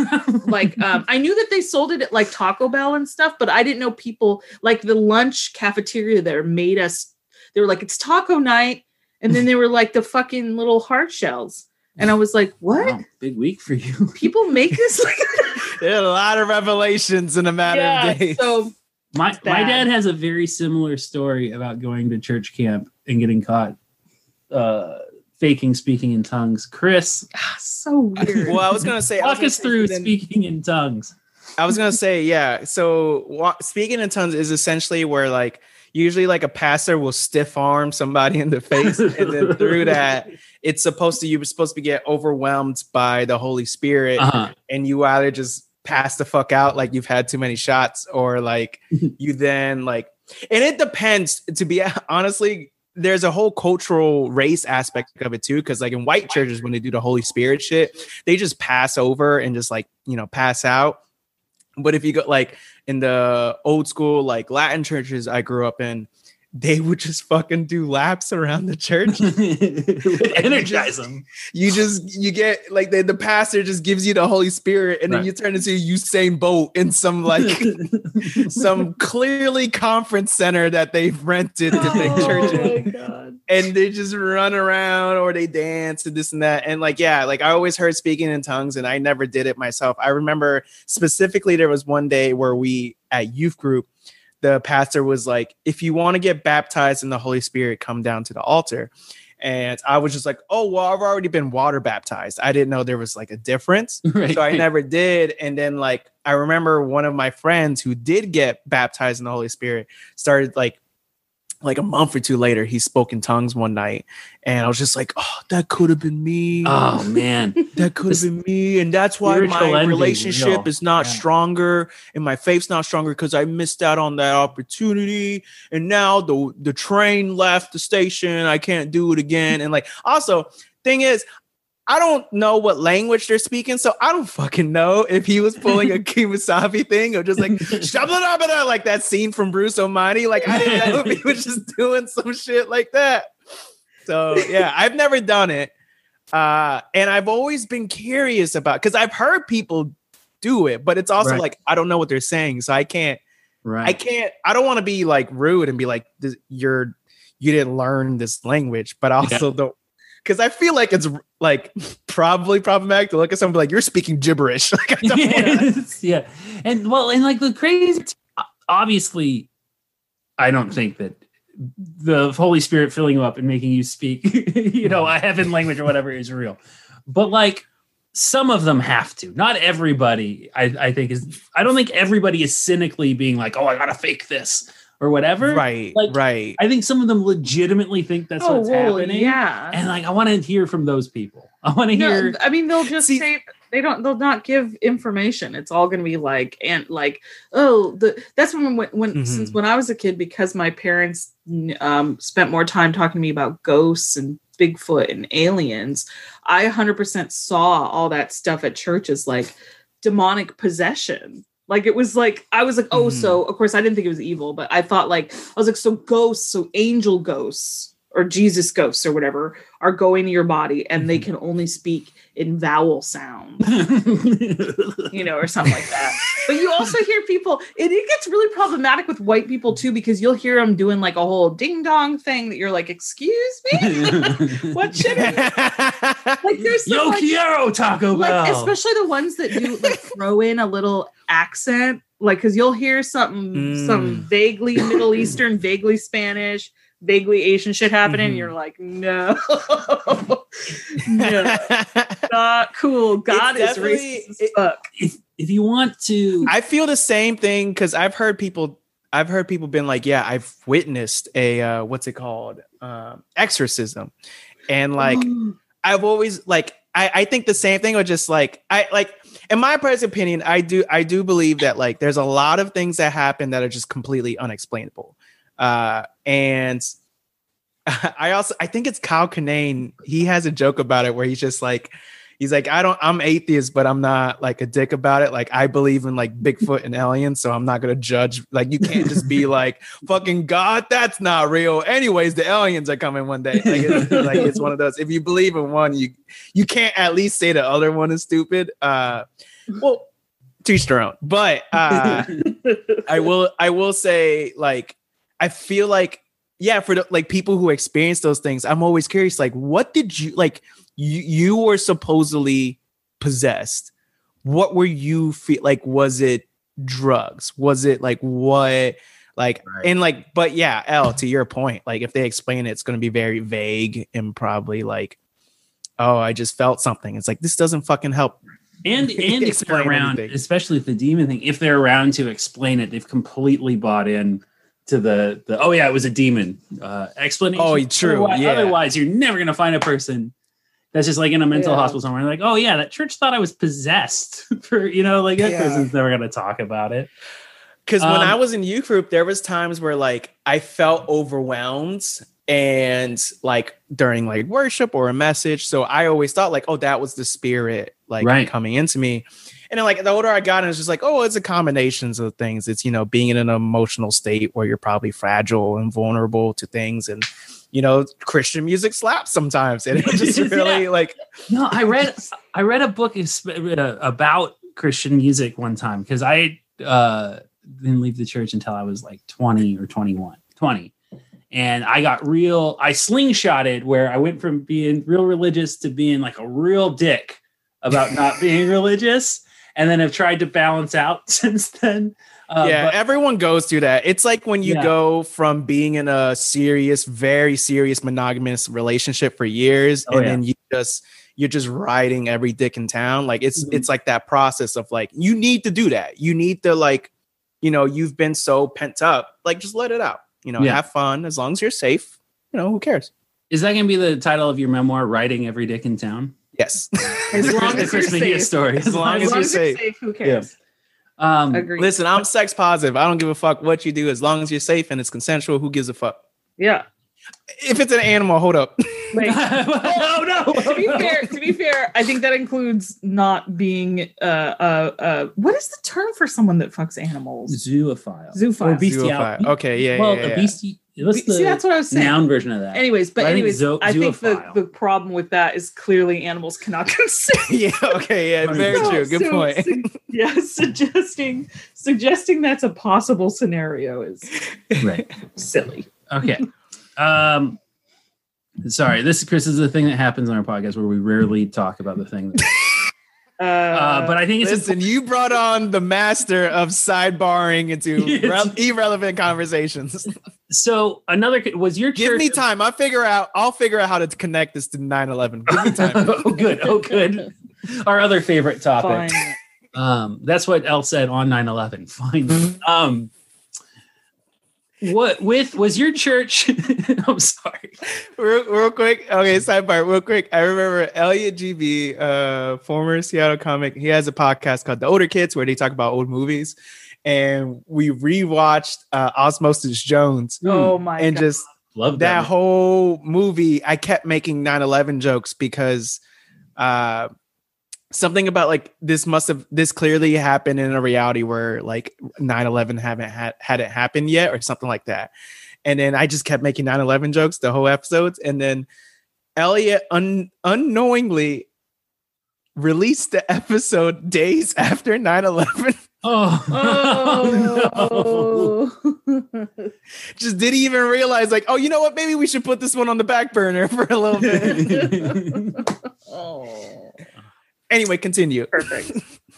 like um, I knew that they sold it at like Taco Bell and stuff, but I didn't know people, like the lunch cafeteria there made us, they were like, it's taco night. And then they were like the fucking little hard shells. And I was like, what? Wow, big week for you. People make this? There are a lot of revelations in a matter yeah, of days. So my, my dad has a very similar story about going to church camp and getting caught uh, faking speaking in tongues. Chris. Ah, so weird. Well, I was going to say. Walk us through speaking in tongues. I was going to say, yeah. So wa- speaking in tongues is essentially where like, usually like a pastor will stiff arm somebody in the face. And then through that, it's supposed to, you're supposed to get overwhelmed by the Holy Spirit. Uh-huh. And you either just pass the fuck out, like you've had too many shots, or like you then like, and it depends, to be honestly, there's a whole cultural race aspect of it too. Cause like in white churches, when they do the Holy Spirit shit, they just pass over and just like, you know, pass out. But if you go like in the old school, like Latin churches I grew up in, they would just fucking do laps around the church. Energize them. You just, you get like the, the pastor just gives you the Holy Spirit, and right. then you turn into Usain Bolt in some like some clearly conference center that they've rented to big oh, churches. My God. And they just run around or they dance and this and that. And like, yeah, like I always heard speaking in tongues, and I never did it myself. I remember specifically there was one day where we at youth group, the pastor was like, if you want to get baptized in the Holy Spirit, come down to the altar. And I was just like, oh, well, I've already been water baptized. I didn't know there was like a difference. Right. So I never did. And then like, I remember one of my friends who did get baptized in the Holy Spirit started like, like a month or two later, he spoke in tongues one night, and I was just like, oh, that could have been me. Oh man, that could have been me. And that's why my ending, relationship you know. is not yeah. stronger, and my faith's not stronger, because I missed out on that opportunity. And now the, the train left the station. I can't do it again. And like, also thing is, I don't know what language they're speaking, so I don't fucking know if he was pulling a Kimosabi thing or just like like that scene from Bruce Almighty. Like I didn't know if he was just doing some shit like that. So yeah, I've never done it, uh, and I've always been curious about, because I've heard people do it, but it's also right. like I don't know what they're saying, so I can't. Right. I can't. I don't want to be like rude and be like, "You're you didn't learn this language," but I also yeah. don't. Because I feel like it's like probably problematic to look at someone and be like, you're speaking gibberish. Like, I don't yes, yeah. And well, and like the crazy, obviously, I don't think that the Holy Spirit filling you up and making you speak, you know, I have in language or whatever is real. But like some of them have to. Not everybody, I, I think, is, I don't think everybody is cynically being like, oh, I got to fake this. Or whatever. Right. Like, right. I think some of them legitimately think that's oh, what's well, happening. Yeah. And like I want to hear from those people. I want to no, hear I mean they'll just See, say they don't they'll not give information. It's all gonna be like and like, oh, the that's when when, when mm-hmm. since when I was a kid, because my parents um spent more time talking to me about ghosts and Bigfoot and aliens, I one hundred percent saw all that stuff at churches, like demonic possession. Like, it was like, I was like, oh, mm-hmm. so, of course, I didn't think it was evil, but I thought, like, I was like, so ghosts, so angel ghosts, or Jesus ghosts, or whatever, are going to your body, and mm-hmm. they can only speak in vowel sound, you know, or something like that. But you also hear people, and it gets really problematic with white people, too, because you'll hear them doing, like, a whole ding-dong thing that you're like, excuse me? What shit is this? Like, there's Yo like, quiero Taco Bell! Like, especially the ones that do, like, throw in a little accent, like, because you'll hear something mm. some vaguely Middle Eastern, vaguely Spanish, vaguely Asian shit happening, mm-hmm. you're like, no, no, not cool. God it's is racist it, as fuck. It, if you want to, I feel the same thing because I've heard people. I've heard people been like, yeah, I've witnessed a uh, what's it called, um, exorcism, and like um, I've always like I, I think the same thing. Or just like I like in my personal opinion, I do I do believe that like there's a lot of things that happen that are just completely unexplainable, uh, and I also I think it's Kyle Kinane. He has a joke about it where he's just like. He's like, I don't, I'm atheist, but I'm not like a dick about it. Like, I believe in like Bigfoot and aliens, so I'm not going to judge. Like, you can't just be like, fucking God, that's not real. Anyways, the aliens are coming one day. Like, it's, like, it's one of those. If you believe in one, you you can't at least say the other one is stupid. Uh, well, teach their own. But uh, I will, I will say, like, I feel like, yeah, for the, like people who experience those things, I'm always curious, like, what did you, like, You you were supposedly possessed. What were you fe- like? Was it drugs? Was it like what? Like right. And like, but yeah, L, to your point, like if they explain it, it's going to be very vague and probably like, oh, I just felt something. It's like this doesn't fucking help. And and if they're around, anything. Especially if the demon thing, if they're around to explain it, they've completely bought in. To the, the oh yeah, it was a demon uh, explanation. Oh, true. Otherwise, yeah. Otherwise, you're never going to find a person. That's just like in a mental yeah. hospital somewhere. Like, oh yeah, that church thought I was possessed for, you know, like that yeah. person's never going to talk about it. Cause um, when I was in youth group, there was times where like, I felt overwhelmed and like during like worship or a message. So I always thought like, oh, that was the spirit like right. coming into me. And then like the older I got, it was just like, oh, it's a combination of things. It's, you know, being in an emotional state where you're probably fragile and vulnerable to things. And, you know, Christian music slaps sometimes. And it's just really yeah. like, no, I read, I read a book about Christian music one time because I uh, didn't leave the church until I was like twenty or twenty-one, twenty. And I got real, I slingshotted where I went from being real religious to being like a real dick about not being religious. And then I've tried to balance out since then. Uh, yeah, but, everyone goes through that. It's like when you yeah. go from being in a serious, very serious monogamous relationship for years, oh, and yeah. then you just you're just riding every dick in town. Like it's mm-hmm. it's like that process of like you need to do that. You need to like, you know, you've been so pent up, like just let it out. You know, yeah. have fun as long as you're safe. You know, who cares? Is that gonna be the title of your memoir? Riding every dick in town. Yes. As long as you're safe. Story. As long as, as, long as, as you're safe. safe, who cares? Yeah. Um, Agreed. Listen, I'm sex positive. I don't give a fuck what you do as long as you're safe and it's consensual. Who gives a fuck? Yeah. If it's an animal, hold up. Like, oh, no, no. To be fair, to be fair, I think that includes not being uh, uh, uh, what is the term for someone that fucks animals? Zoophile. Zoophile. Or bestial. Okay, yeah, well, yeah, yeah. Beastie- What's the See, that's what I was saying. Noun version of that. Anyways, but anyways, zo- I think the, the problem with that is clearly animals cannot consent. yeah, okay, yeah, very no, true. Good so, point. Su- yeah, suggesting suggesting that's a possible scenario is right. silly. Okay. Um sorry, this Chris is the thing that happens on our podcast where we rarely talk about the thing that Uh, uh, but I think it's listen, you brought on the master of sidebarring into re- irrelevant conversations. So another was your church- give me time. I'll figure out. I'll figure out how to connect this to nine eleven. Give me time. oh good. Oh good. Our other favorite topic. Fine. Um, that's what Elle said on nine eleven. Fine. um, what with was your church? I'm sorry. Real, real quick. Okay, sidebar. Real quick. I remember Elliot G B, uh, former Seattle comic. He has a podcast called The Older Kids where they talk about old movies, and we rewatched uh, Osmosis Jones. Oh my! And God. Just love that, that whole movie. I kept making nine eleven jokes because uh, something about like this must have this clearly happened in a reality where like nine eleven haven't had hadn't happened yet or something like that. And then I just kept making nine eleven jokes the whole episodes. And then Elliot un- unknowingly released the episode days after nine eleven. Oh, oh no. Just didn't even realize like, oh, you know what? Maybe we should put this one on the back burner for a little bit. oh. Anyway, continue. Perfect.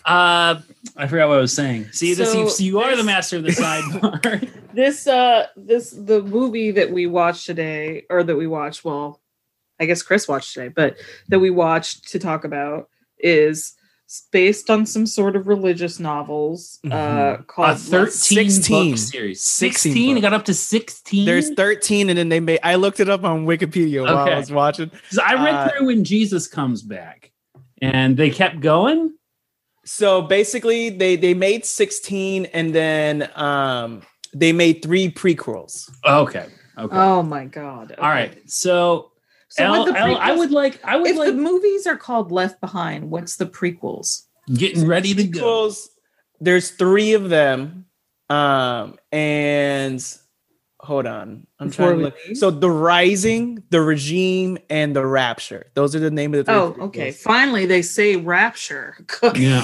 Uh, I forgot what I was saying. See, so this, you are this, the master of the sidebar. This, uh, this, the movie that we watched today, or that we watched, well, I guess Chris watched today, but that we watched to talk about is based on some sort of religious novels mm-hmm. uh, called... A thirteen-book like, series. sixteen? sixteen It got up to sixteen? There's thirteen, and then they made... I looked it up on Wikipedia okay. while I was watching. So I read uh, through When Jesus Comes Back, and they kept going? So basically, they, they made sixteen, and then um, they made three prequels. Okay. Okay. Oh, my God. Okay. All right. So... So L, the L, I would like. I would if like, the movies are called Left Behind, what's the prequels? Getting ready to go. There's three of them, um, and hold on, I'm Before trying to look. So The Rising, The Regime, and The Rapture. Those are the name of the. Three oh, prequels. Okay. Finally, they say Rapture. Yeah.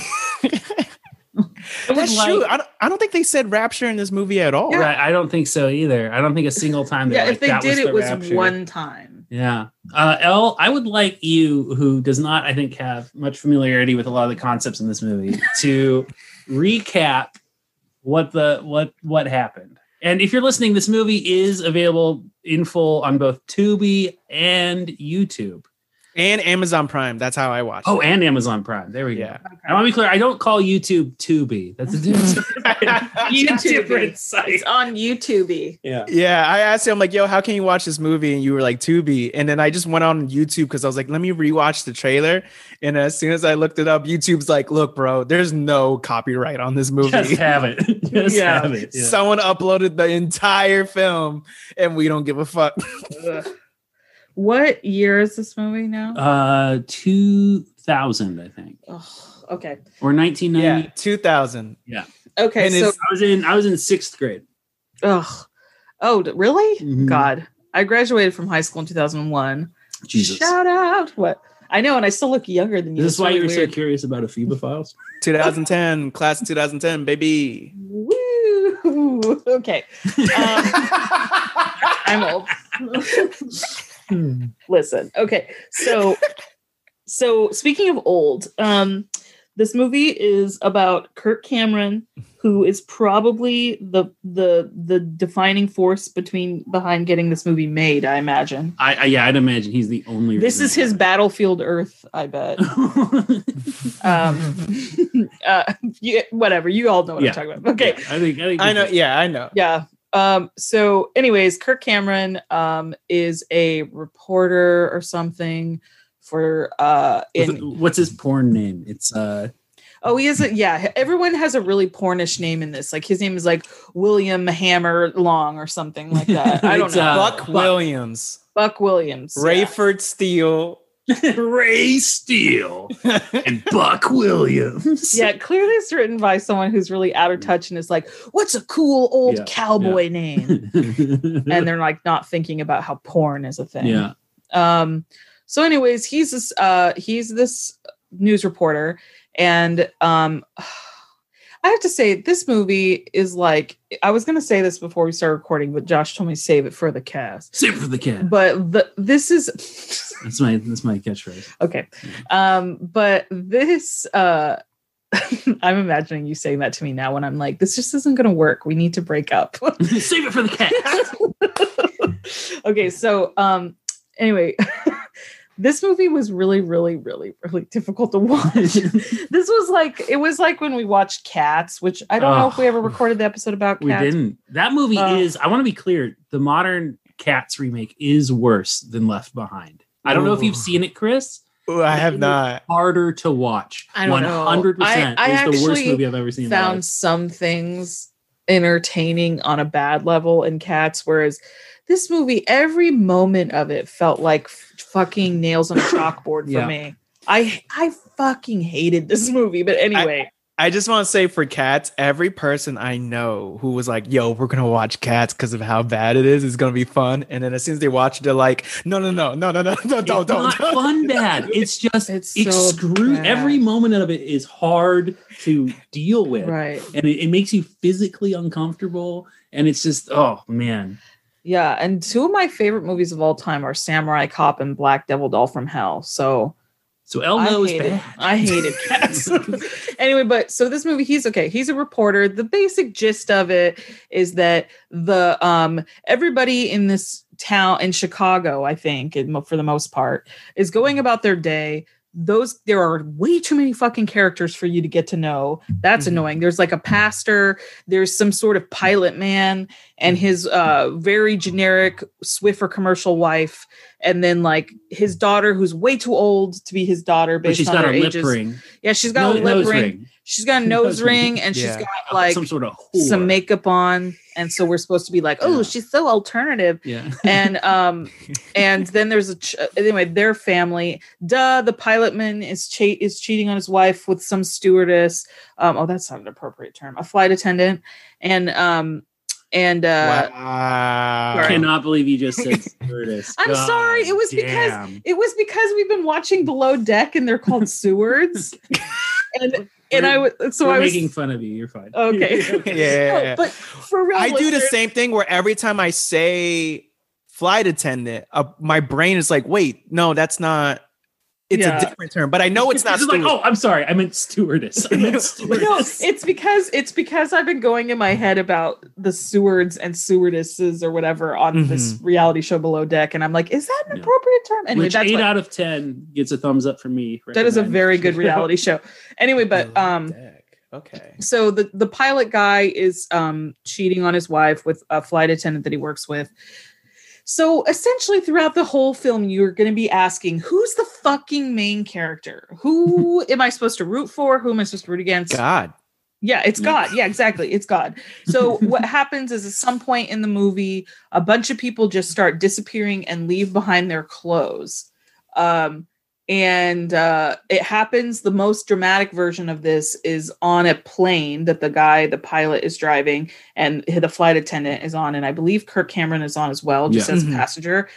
That's like, true. I don't, I don't think they said Rapture in this movie at all. Yeah. Right, I don't think so either. I don't think a single time. That, yeah, like, if they that did, was it was rapture. One time. Yeah. Uh, Elle, I would like you, who does not, I think, have much familiarity with a lot of the concepts in this movie, to recap what the what what happened. And if you're listening, this movie is available in full on both Tubi and YouTube. And Amazon Prime. That's how I watch. Oh, it. And Amazon Prime. There we go. Yeah. Okay. I want to be clear. I don't call YouTube Tubi. That's a different, that's a different site. It's on YouTube. Yeah. Yeah. I asked him, I'm like, yo, how can you watch this movie? And you were like, Tubi. And then I just went on YouTube because I was like, let me rewatch the trailer. And as soon as I looked it up, YouTube's like, look, bro, there's no copyright on this movie. Just have it. Just yeah. have it. Yeah. Someone uploaded the entire film and we don't give a fuck. What year is this movie now? Uh, two thousand, I think. Oh, okay. Or nineteen ninety. Yeah, two thousand. Yeah. Okay. And so I was in I was in sixth grade. Oh, oh, really? Mm-hmm. God, I graduated from high school in two thousand one. Jesus. Shout out! What? I know, and I still look younger than you. Is this why really you were weird. So curious about Apheba Files? twenty ten, class of two thousand ten, baby. Woo! Okay. Um, I'm old. Listen, okay, so so speaking of old, um this movie is about Kirk Cameron, who is probably the the the defining force between behind getting this movie made. I imagine I, I yeah I'd imagine he's the only this is his Battlefield Earth, I bet. um uh you, whatever you all know what yeah. I'm talking about. Okay. Yeah, I think I, think I know yeah I know yeah Um, so anyways, Kirk Cameron, um, is a reporter or something for, uh, in what's his porn name? It's, uh, oh, he isn't. Yeah. Everyone has a really pornish name in this. Like his name is like William Hammer Long or something like that. I don't know. Uh, Buck Williams, Buck, Buck Williams, Rayford yeah. Steele, Ray Steele and Buck Williams. Yeah, clearly it's written by someone who's really out of touch and is like, what's a cool old yeah, cowboy yeah. name? And they're like not thinking about how porn is a thing. Yeah. Um, so anyways, he's this uh he's this news reporter, and um I have to say this movie is like, I was going to say this before we started recording, but Josh told me to save it for the cast. Save it for the cast. But the, this is... that's my that's my catchphrase. Okay. Um, but this... Uh, I'm imagining you saying that to me now when I'm like, this just isn't going to work. We need to break up. Save it for the cast. Okay, so um, anyway... This movie was really, really, really, really difficult to watch. This was like, it was like when we watched Cats, which I don't oh, know if we ever recorded the episode about Cats. We didn't. That movie uh, is, I want to be clear, the modern Cats remake is worse than Left Behind. I don't ooh. know if you've seen it, Chris. Ooh, I have not. Harder to watch. I don't one hundred percent know. I, I actually the worst movie I've ever seen. Found in my life. Some things entertaining on a bad level in Cats, whereas this movie, every moment of it felt like f- fucking nails on a chalkboard for yeah. me. I I fucking hated this movie. But anyway. I, I just want to say for Cats, every person I know who was like, yo, we're going to watch Cats because of how bad it is. It's going to be fun. And then as soon as they watch it, they're like, no, no, no, no, no, no, no, don't, don't. It's not fun bad. It's just it's excruciating. So every moment of it is hard to deal with. Right. And it, it makes you physically uncomfortable. And it's just, oh, man. Yeah, and two of my favorite movies of all time are Samurai Cop and Black Devil Doll from Hell. So, so El knows bad. I hated Cats. Anyway, but so this movie, he's okay. He's a reporter. The basic gist of it is that the um everybody in this town in Chicago, I think, for the most part, is going about their day. those, there are way too many fucking characters for you to get to know. That's mm-hmm. annoying. There's like a pastor, there's some sort of pilot man and his uh, very generic Swiffer commercial wife. And then like his daughter, who's way too old to be his daughter. Based but she's on got her a ages. lip ring. Yeah. She's got no, a lip ring. ring. She's got a nose, nose ring and yeah. she's got like some sort of whore. some makeup on. And so we're supposed to be like, oh, yeah. she's so alternative. Yeah. And um, and then there's a ch- anyway, their family. Duh, the pilot man is che- is cheating on his wife with some stewardess. Um, oh, that's not an appropriate term. A flight attendant. And um, and uh, wow. I cannot believe you just said stewardess. I'm God sorry. It was damn. because it was because we've been watching Below Deck and they're called Sewards. and And I w- so We're I was making fun of you. You're fine. Okay. yeah. No, but for real, I do the same thing where every time I say flight attendant, uh, my brain is like, wait, no, that's not. It's yeah. a different term, but I know it's not. It's like, oh, I'm sorry, I meant stewardess. I meant stewardess. No, it's because it's because I've been going in my head about the stewards and stewardesses or whatever on mm-hmm. this reality show Below Deck, and I'm like, is that an yeah. appropriate term? Anyway, Which that's eight what, out of ten gets a thumbs up from me. Recommend. That is a very good reality show. Anyway, but um, okay. So the the pilot guy is um cheating on his wife with a flight attendant that he works with. So essentially throughout the whole film, you're going to be asking, who's the fucking main character? Who am I supposed to root for? Who am I supposed to root against? God. Yeah, it's God. Yeah, exactly. It's God. So what happens is at some point in the movie, a bunch of people just start disappearing and leave behind their clothes. Um, and uh, it happens. The most dramatic version of this is on a plane that the guy, the pilot, is driving, and the flight attendant is on, and I believe Kirk Cameron is on as well, just yeah. as a passenger,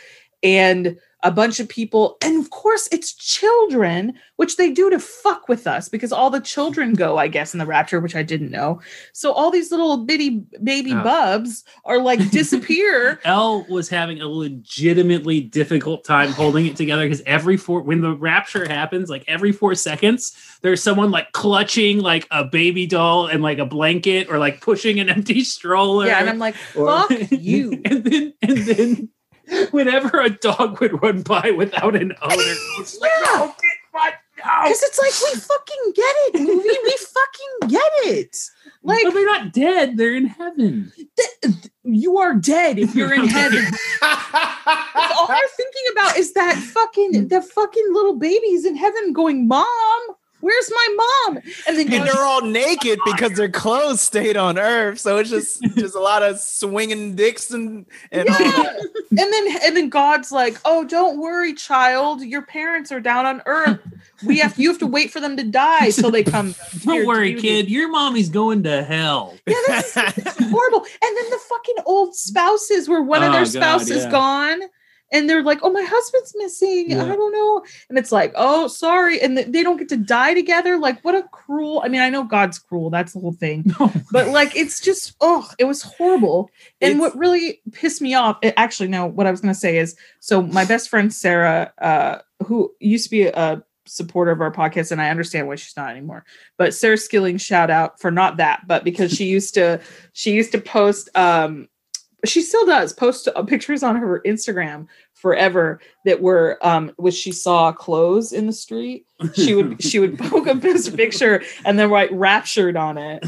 and a bunch of people, and of course it's children, which they do to fuck with us because all the children go, I guess, in the Rapture, which I didn't know. So all these little bitty baby oh. bubs are like disappear. Elle was having a legitimately difficult time holding it together because every four, when the Rapture happens, like every four seconds, there's someone like clutching like a baby doll and like a blanket or like pushing an empty stroller. Yeah, and I'm like, fuck or, you. And then, and then. Whenever a dog would run by without an owner, it's like, yeah. no, get my dog. Because it's like, we fucking get it, movie. We fucking get it. Like, but they're not dead. They're in heaven. Th- you are dead if you're in heaven. All we're thinking about is that fucking, the fucking little babies in heaven going, Mom, where's my mom? And, then and they're all naked because their clothes stayed on Earth. So it's just just a lot of swinging dicks and and, yeah. all that. and then and then God's like, oh, don't worry, child. Your parents are down on Earth. We have you have to wait for them to die till they come. Don't worry, duty. kid. Your mommy's going to hell. Yeah, this is, this is horrible. And then the fucking old spouses, where one oh, of their spouses God, yeah. is gone. And they're like, oh, my husband's missing. Yeah. I don't know. And it's like, oh, sorry. And th- they don't get to die together. Like, what a cruel. I mean, I know God's cruel. That's the whole thing. No. But like, it's just, oh, it was horrible. And it's... what really pissed me off. It, actually, no, what I was going to say is, so my best friend, Sarah, uh, who used to be a supporter of our podcast, and I understand why she's not anymore, but Sarah Skilling, shout out for not that, but because she used to, she used to post, um, she still does post uh, pictures on her Instagram forever that were um when she saw clothes in the street, she would she would poke up this picture and then write raptured on it.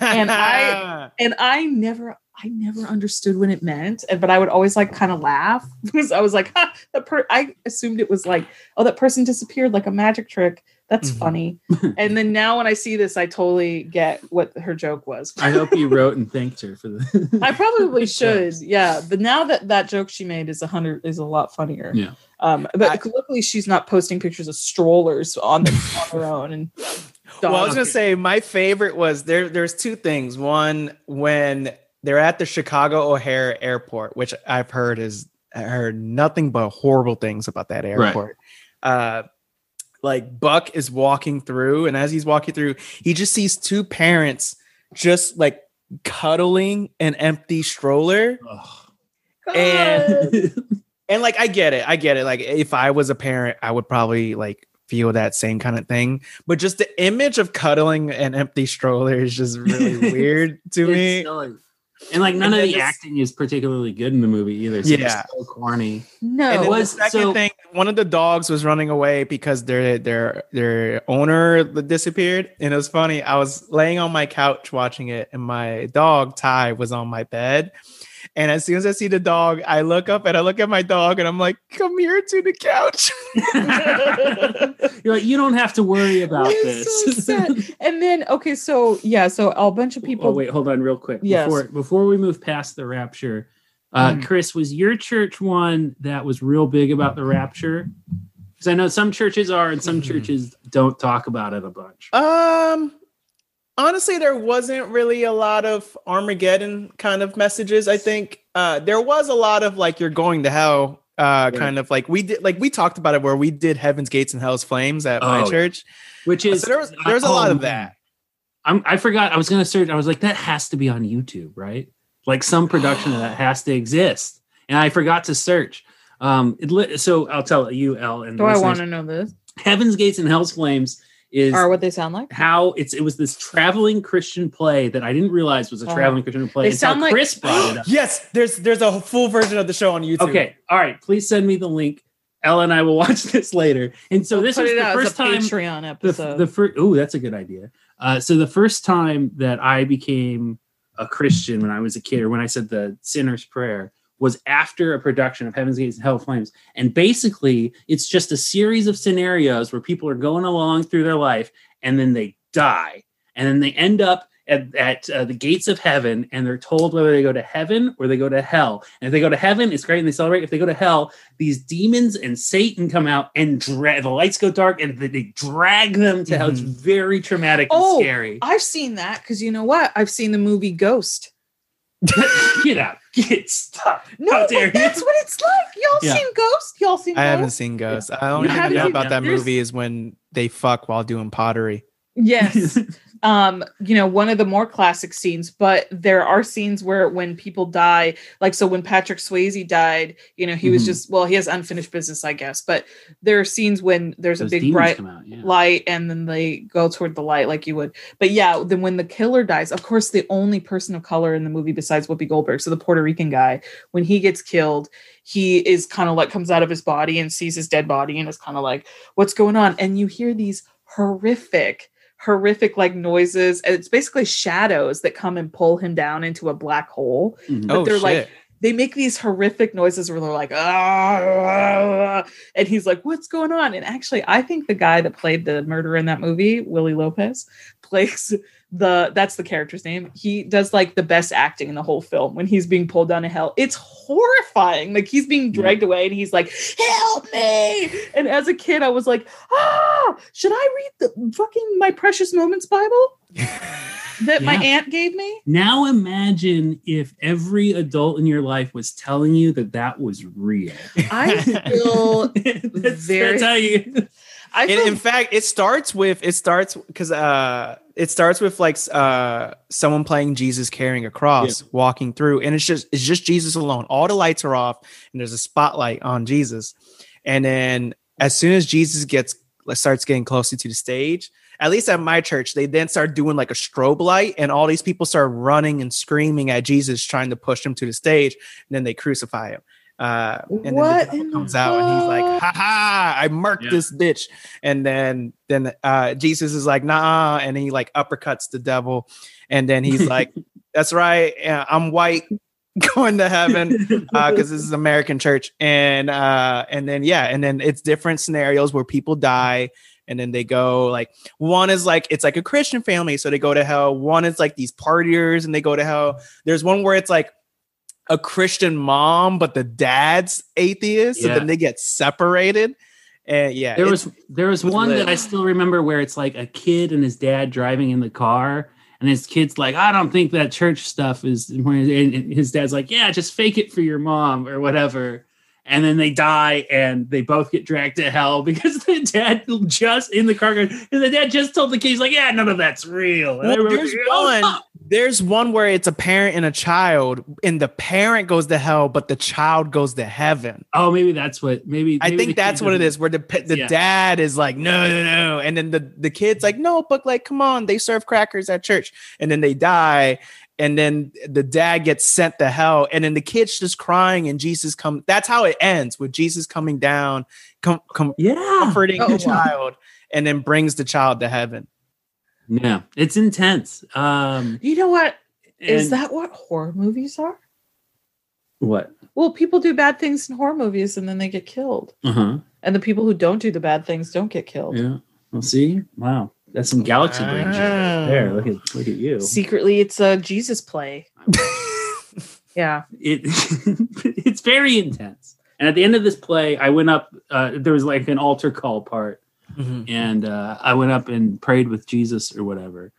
And I and I never I never understood what it meant, and but I would always like kind of laugh because I was like, ha, that per- I assumed it was like, oh, that person disappeared like a magic trick. That's mm-hmm. funny. And then now when I see this, I totally get what her joke was. I hope you wrote and thanked her for the. I probably should. Yeah. But now that that joke she made is a hundred is a lot funnier. Yeah. Um, but I, luckily she's not posting pictures of strollers on, the, on her own. And well, I was going to say my favorite was there. There's two things. One, when they're at the Chicago O'Hare airport, which I've heard is I heard nothing but horrible things about that airport. Right. Uh, Like Buck is walking through, and as he's walking through, he just sees two parents just like cuddling an empty stroller. Oh, and, and like, I get it. I get it. Like if I was a parent, I would probably like feel that same kind of thing. But just the image of cuddling an empty stroller is just really weird to it's me. Silly. And like none and of the this, acting is particularly good in the movie either. So yeah, it's so corny. No, and it was the second so, thing. One of the dogs was running away because their their their owner disappeared, and it was funny. I was laying on my couch watching it, and my dog Ty was on my bed. And as soon as I see the dog, I look up and I look at my dog and I'm like, come here to the couch. You're like, you don't have to worry about I'm this. So and then, okay, so yeah, so a bunch of people. Oh, wait, hold on real quick. Yes. Before, before we move past the Rapture, uh, mm. Chris, was your church one that was real big about the Rapture? Because I know some churches are and some mm. churches don't talk about it a bunch. Um. Honestly, there wasn't really a lot of Armageddon kind of messages. I think uh, there was a lot of like you're going to hell uh, yeah. kind of like we did, like we talked about it where we did Heaven's Gates and Hell's Flames at oh, my church, which is so there was there was a oh, lot of that. I'm, I forgot. I was going to search. I was like, that has to be on YouTube, right? Like some production of that has to exist, and I forgot to search. Um, it li- so I'll tell you, Elle. And do I want to know this? Heaven's Gates and Hell's Flames. Is or what they sound like? How it's it was this traveling Christian play that I didn't realize was a oh. traveling Christian play. They until sound like Chris brought it up. Yes, there's there's a full version of the show on YouTube. Okay, all right. Please send me the link. Elle and I will watch this later. And so we'll this was the first time Patreon episode. The, the first. Oh, that's a good idea. Uh, so the first time that I became a Christian when I was a kid, or when I said the sinner's prayer, was after a production of Heaven's Gates and Hell's Flames. And basically, it's just a series of scenarios where people are going along through their life, and then they die. And then they end up at, at uh, the gates of heaven, and they're told whether they go to heaven or they go to hell. And if they go to heaven, it's great, and they celebrate. If they go to hell, these demons and Satan come out, and dra- the lights go dark, and they drag them to mm-hmm. hell. It's very traumatic oh, and scary. I've seen that, because you know what? I've seen the movie Ghost. Get out. Get stuck. No, but that's what it's like. Y'all yeah. seen Ghost? Y'all seen Ghost? I haven't seen Ghost. Yeah. I only know you, about that there's... movie is when they fuck while doing pottery. Yes. um, you know, one of the more classic scenes, but there are scenes where when people die, like, so when Patrick Swayze died, you know, he mm-hmm. was just, well, he has unfinished business, I guess, but there are scenes when there's Those a big bright out, yeah. light and then they go toward the light like you would. But yeah, then when the killer dies, of course, the only person of color in the movie besides Whoopi Goldberg, so the Puerto Rican guy, when he gets killed, he is kind of like comes out of his body and sees his dead body and is kind of like, what's going on? And you hear these horrific horrific like noises, and it's basically shadows that come and pull him down into a black hole. Mm-hmm. But oh, they're shit. Like they make these horrific noises where they're like ah, and he's like, what's going on? And actually I think the guy that played the murderer in that movie, Willie Lopez, plays the that's the character's name. He does like the best acting in the whole film when he's being pulled down to hell. It's horrifying. Like he's being dragged yeah. away and he's like, help me. And as a kid I was like, ah, should I read the fucking My Precious Moments Bible that yeah. my aunt gave me? Now imagine if every adult in your life was telling you that that was real. I feel that's, very that's how you I feel, in fact, it starts with it starts because uh, it starts with like uh, someone playing Jesus carrying a cross, yeah. walking through, and it's just it's just Jesus alone. All the lights are off, and there's a spotlight on Jesus. And then as soon as Jesus gets starts getting closer to the stage, at least at my church, they then start doing like a strobe light, and all these people start running and screaming at Jesus, trying to push him to the stage, and then they crucify him. Uh, and what then the comes the out and he's like, ha ha, I murked yeah. this bitch. And then, then uh, Jesus is like, nah, and he like uppercuts the devil. And then he's like, that's right, I'm white, going to heaven because uh, this is American church. And uh, and then yeah, and then it's different scenarios where people die. And then they go like one is like it's like a Christian family, so they go to hell. One is like these partiers and they go to hell. There's one where it's like a Christian mom, but the dad's atheist, yeah. so then they get separated. And yeah, there was there was one lit. that I still remember where it's like a kid and his dad driving in the car, and his kid's like, I don't think that church stuff is. And his dad's like, yeah, just fake it for your mom or whatever. And then they die, and they both get dragged to hell because the dad just in the car. And the dad just told the kids like, yeah, none of that's real. And well, there's like, one. Oh, There's one where it's a parent and a child, and the parent goes to hell, but the child goes to heaven. Oh, maybe that's what. Maybe, maybe I think that's what it is. Where the the yeah. dad is like, no, no, no, and then the the kid's like, no, but like, come on, they serve crackers at church, and then they die, and then the dad gets sent to hell, and then the kid's just crying, and Jesus comes. That's how it ends, with Jesus coming down, com- com- yeah. comforting oh, the wow. child, and then brings the child to heaven. Yeah, it's intense. Um, you know what? Is that what horror movies are? What? Well, people do bad things in horror movies and then they get killed. Uh-huh. And the people who don't do the bad things don't get killed. Yeah. Well, see? Wow. That's some galaxy wow. brain shit right there. Look at look at you. Secretly, it's a Jesus play. yeah. It it's very intense. And at the end of this play, I went up. Uh, there was like an altar call part. Mm-hmm. And uh, I went up and prayed with Jesus or whatever,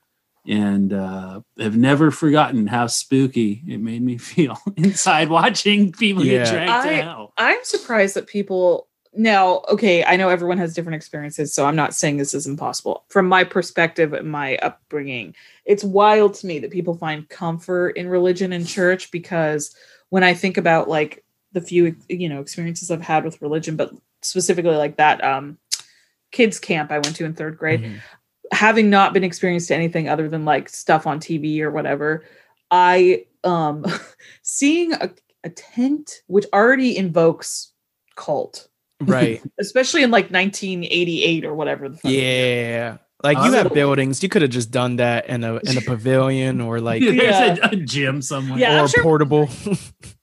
and uh, have never forgotten how spooky it made me feel inside watching people yeah. get dragged I, to hell. I'm surprised that people now. Okay, I know everyone has different experiences, so I'm not saying this is impossible. From my perspective and my upbringing, it's wild to me that people find comfort in religion and church, because when I think about like the few you know experiences I've had with religion, but specifically like that. Um, kids camp I went to in third grade, mm-hmm. having not been experienced to anything other than like stuff on T V or whatever, I um seeing a, a tent, which already invokes cult, right? Especially in like nineteen eighty-eight or whatever the fuck. Yeah, like you have buildings, you could have just done that in a in a pavilion or like yeah. there's a, a gym somewhere yeah, or I'm sure. portable.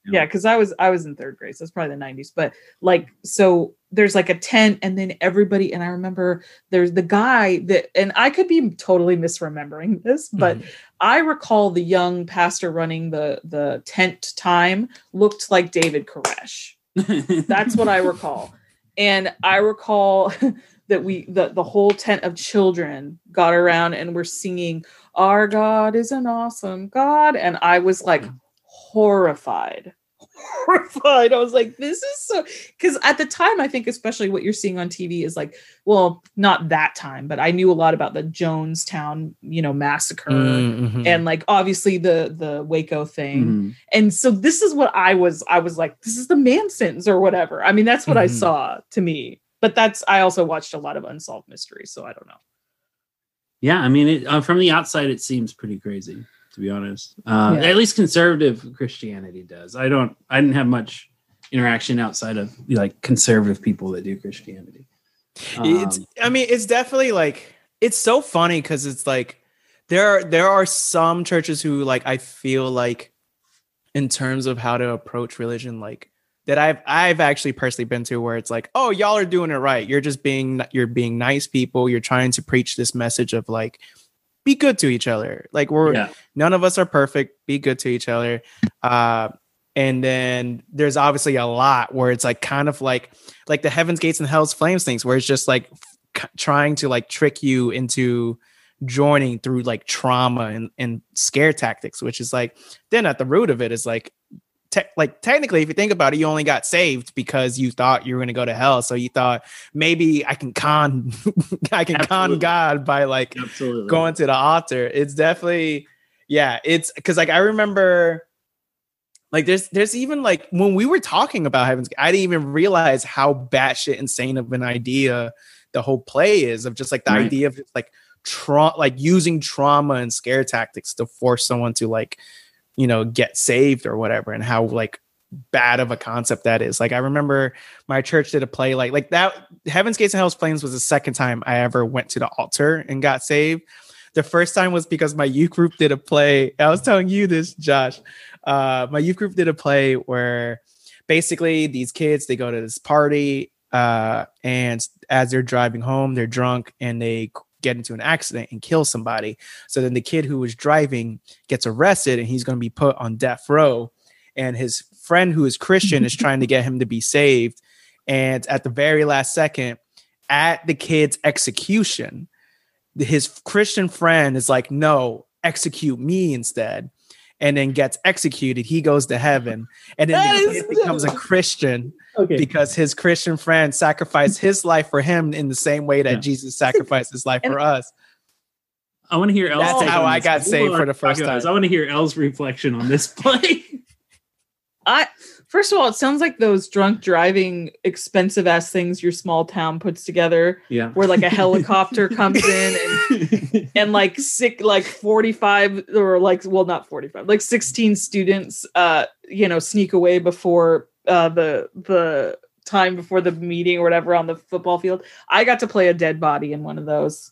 Yeah, because I was I was in third grade, so it's probably the nineties. But like, so there's like a tent, and then everybody, and I remember there's the guy that, and I could be totally misremembering this, but mm-hmm. I recall the young pastor running the the tent time looked like David Koresh. That's what I recall, and I recall. That we the, the whole tent of children got around and were singing, "Our God is an awesome God," and I was like horrified, horrified. I was like, "This is so," because at the time, I think especially what you're seeing on T V is like, well, not that time, but I knew a lot about the Jonestown, you know, massacre, mm-hmm. and like obviously the the Waco thing, mm-hmm. and so this is what I was. I was like, this is the man sentence or whatever. I mean, that's what mm-hmm. I saw to me. But that's, I also watched a lot of Unsolved Mysteries, so I don't know. Yeah, I mean, it, uh, from the outside, it seems pretty crazy, to be honest. Uh, yeah. At least conservative Christianity does. I don't, I didn't have much interaction outside of like conservative people that do Christianity. Um, it's, I mean, it's definitely like, it's so funny because it's like, there are, there are some churches who like, I feel like in terms of how to approach religion, like, that I've I've actually personally been to where it's like, oh, y'all are doing it right. You're just being you're being nice people. You're trying to preach this message of like, be good to each other. Like we're yeah. none of us are perfect. Be good to each other. Uh, and then there's obviously a lot where it's like kind of like like the Heaven's Gates and Hell's Flames things, where it's just like f- trying to like trick you into joining through like trauma and, and scare tactics, which is like then at the root of it is like. Te- like technically, if you think about it, you only got saved because you thought you were going to go to hell. So you thought maybe I can con, I can Absolutely. con God by like Absolutely. going to the altar. It's definitely, yeah. It's because like I remember, like there's there's even like when we were talking about Heaven's, I didn't even realize how batshit insane of an idea the whole play is of just like the right. idea of just, like tra- like using trauma and scare tactics to force someone to like. You know, get saved or whatever, and how like bad of a concept that is. Like I remember my church did a play like like that. Heaven's Gates and Hell's Flames was the second time I ever went to the altar and got saved. The first time was because my youth group did a play. I was telling you this, Josh. Uh, my youth group did a play where basically these kids, they go to this party uh, and as they're driving home, they're drunk and they get into an accident and kill somebody. So then the kid who was driving gets arrested and he's going to be put on death row. And his friend who is Christian is trying to get him to be saved. And at the very last second, at the kid's execution, his Christian friend is like, "No, execute me instead." And then gets executed. He goes to heaven. And then the kid becomes a Christian okay. because his Christian friend sacrificed his life for him in the same way that yeah. Jesus sacrificed his life and for us. I want to hear Elle's. That's how I got saved for the first time. I want to hear Elle's reflection on this play. I first of all, it sounds like those drunk driving, expensive ass things your small town puts together. Yeah, where like a helicopter comes in and, and like sick, like forty-five or like well, not forty-five, like sixteen students, uh, you know, sneak away before uh, the the time before the meeting or whatever on the football field. I got to play a dead body in one of those.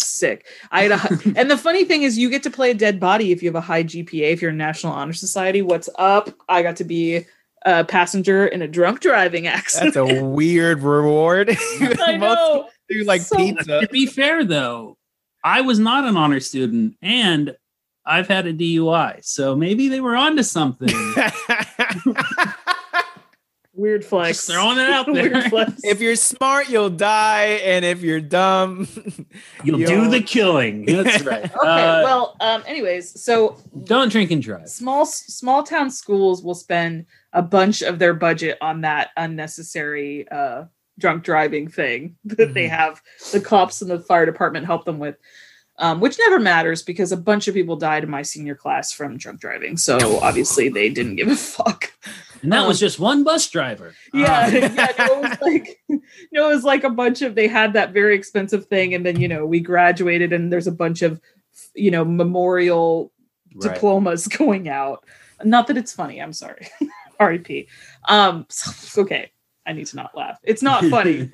Sick. I had a, and the funny thing is, you get to play a dead body if you have a high G P A. If you're in National Honor Society, what's up? I got to be a passenger in a drunk driving accident. That's a weird reward. I know. Dude, like so, pizza. To be fair, though, I was not an honor student, and I've had a D U I, so maybe they were onto something. Weird flex. Just throwing it out there. If you're smart, you'll die, and if you're dumb, you'll, you'll... do the killing. That's right. Okay. Uh, well, um, anyways, so don't drink and drive. Small small town schools will spend a bunch of their budget on that unnecessary uh, drunk driving thing that mm-hmm. they have the cops and the fire department help them with, um, which never matters because a bunch of people died in my senior class from drunk driving. So obviously they didn't give a fuck. And that um, was just one bus driver. Yeah, um. yeah no, it was like, no, it was like a bunch of, they had that very expensive thing. And then, you know, we graduated and there's a bunch of, you know, memorial right. diplomas going out. Not that it's funny. I'm sorry. R E P Um, so, okay. I need to not laugh. It's not funny.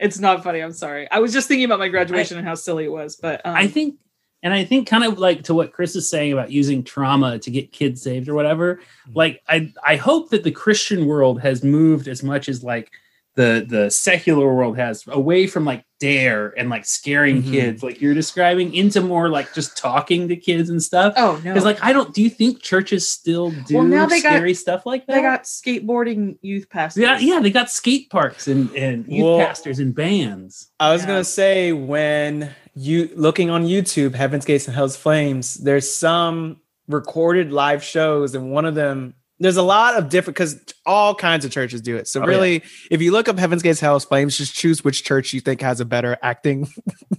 It's not funny. I'm sorry. I was just thinking about my graduation I, and how silly it was. But um, I think, and I think kind of like to what Chris is saying about using trauma to get kids saved or whatever, like I, I hope that the Christian world has moved as much as like the, the secular world has away from like dare and like scaring mm-hmm. kids like you're describing into more like just talking to kids and stuff. Oh no. Cause like, I don't, do you think churches still do well, now they scary got, stuff like that? They got skateboarding youth pastors. Yeah. Yeah. They got skate parks and, and youth well, pastors and bands. I was yeah. going to say when, you looking on YouTube, Heaven's Gates and Hell's Flames, there's some recorded live shows, and one of them, there's a lot of different, because all kinds of churches do it. So oh, really, yeah. if you look up Heaven's Gates, Hell's Flames, just choose which church you think has a better acting.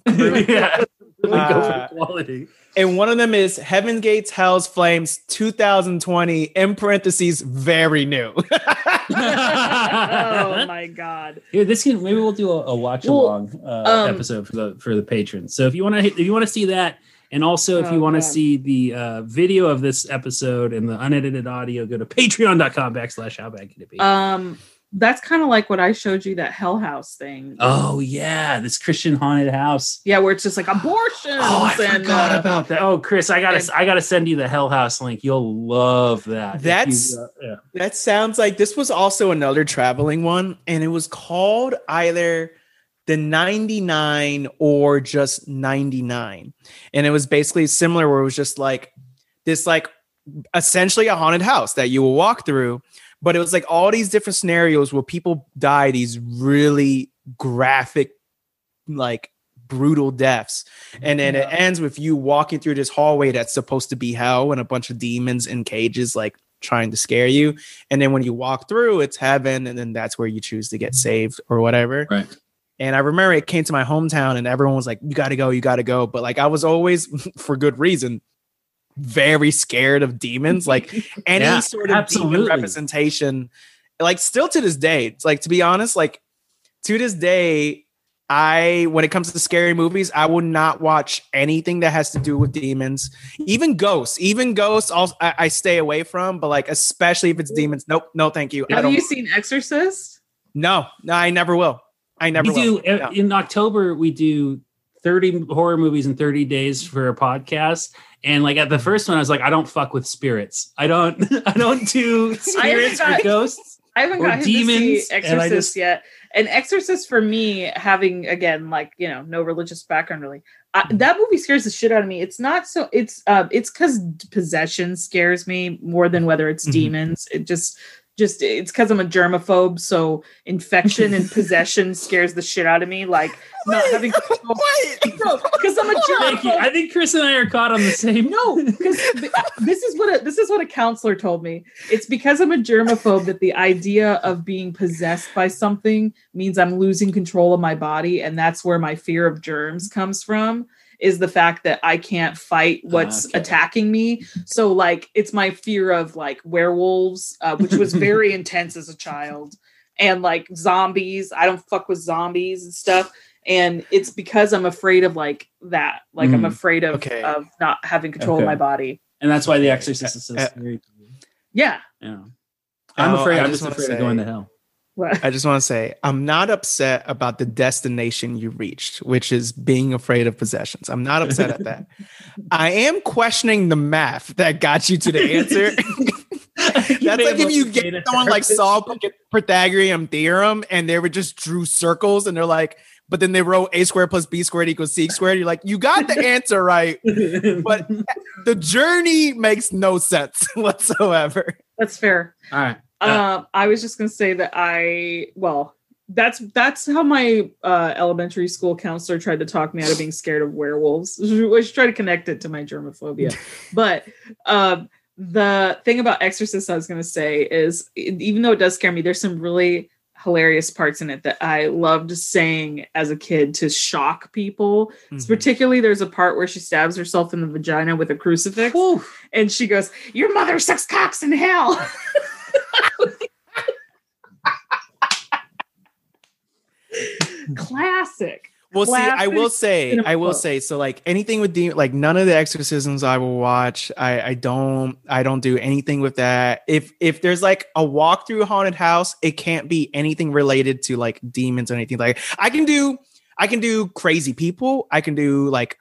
yeah, really uh, go for quality. And one of them is Heaven's Gates, Hell's Flames, two thousand twenty, in parentheses, very new. Oh my God! Here, this can maybe we'll do a, a watch along well, uh, um, episode for the for the patrons. So if you want to, if you want to see that, and also if oh, you want to see the uh, video of this episode and the unedited audio, go to patreon.com backslash how bad can it be. Um, that's kind of like what I showed you, that Hell House thing. Oh yeah, this Christian haunted house. Yeah, where it's just like abortions. Oh, I and, forgot uh, about that. Oh, Chris, I gotta, and, I gotta send you the Hell House link. You'll love that. That's. Yeah. That sounds like this was also another traveling one, and it was called either the ninety-nine or just ninety-nine. And it was basically similar where it was just like this, like essentially a haunted house that you will walk through. But it was like all these different scenarios where people die these really graphic, like brutal deaths. And then yeah. it ends with you walking through this hallway that's supposed to be hell and a bunch of demons in cages, like trying to scare you. And then when you walk through, it's heaven. And then that's where you choose to get saved or whatever. Right. And I remember it came to my hometown and everyone was like, you got to go, you got to go. But like, I was always for good reason, very scared of demons. Like any yeah, sort of absolutely. demon representation, like still to this day, it's like, to be honest, like to this day, I, when it comes to scary movies, I will not watch anything that has to do with demons, even ghosts, even ghosts. I'll, I, I stay away from, but like, especially if it's demons. Nope. No, thank you. Have I don't, you seen Exorcist? No, no, I never will. I never we will. do. No. In October, we do thirty horror movies in thirty days for a podcast. And like at the first one, I was like, I don't fuck with spirits. I don't, I don't do spirits or ghosts. I haven't got demons to see Exorcist and just, yet. And Exorcist for me, having again, like, you know, no religious background really. I, that movie scares the shit out of me. It's not so it's, uh, it's cause possession scares me more than whether it's mm-hmm. demons. It just, just it's because I'm a germaphobe, so infection and possession scares the shit out of me. Like Wait, not having control. No, because I'm a germaphobe. I think Chris and I are caught on the same. No, because this is what a, this is what a counselor told me. It's because I'm a germaphobe that the idea of being possessed by something means I'm losing control of my body, and that's where my fear of germs comes from. is the fact that I can't fight what's uh, okay. attacking me. So like, it's my fear of like werewolves, uh, which was very intense as a child, and like zombies. I don't fuck with zombies and stuff. And it's because I'm afraid of like that. Like mm. I'm afraid of, okay. of not having control okay. of my body. And that's why The Exorcist is so scary. Yeah. Yeah. I'm oh, afraid. I'm just afraid say, of going to hell. What? I just want to say, I'm not upset about the destination you reached, which is being afraid of possessions. I'm not upset at that. I am questioning the math that got you to the answer. That's like if you get someone like solved Pythagorean theorem and they were just drew circles and they're like, but then they wrote a squared plus b squared equals c squared. You're like, you got the answer right, but the journey makes no sense whatsoever. That's fair. All right. Uh, uh, I was just going to say that I, well, that's that's how my uh, elementary school counselor tried to talk me out of being scared of werewolves. I should try to connect it to my germophobia. But um, the thing about Exorcist I was going to say is, even though it does scare me, there's some really hilarious parts in it that I loved saying as a kid to shock people. Mm-hmm. So particularly, there's a part where she stabs herself in the vagina with a crucifix. Ooh. And she goes, "Your mother sucks cocks in hell." Classic. Well, Classic. see, I will say, I will say, so like anything with demon, like none of the exorcisms I will watch. I, I don't, I don't do anything with that. If if there's like a walk through haunted house, it can't be anything related to like demons or anything. Like I can do, I can do crazy people. I can do like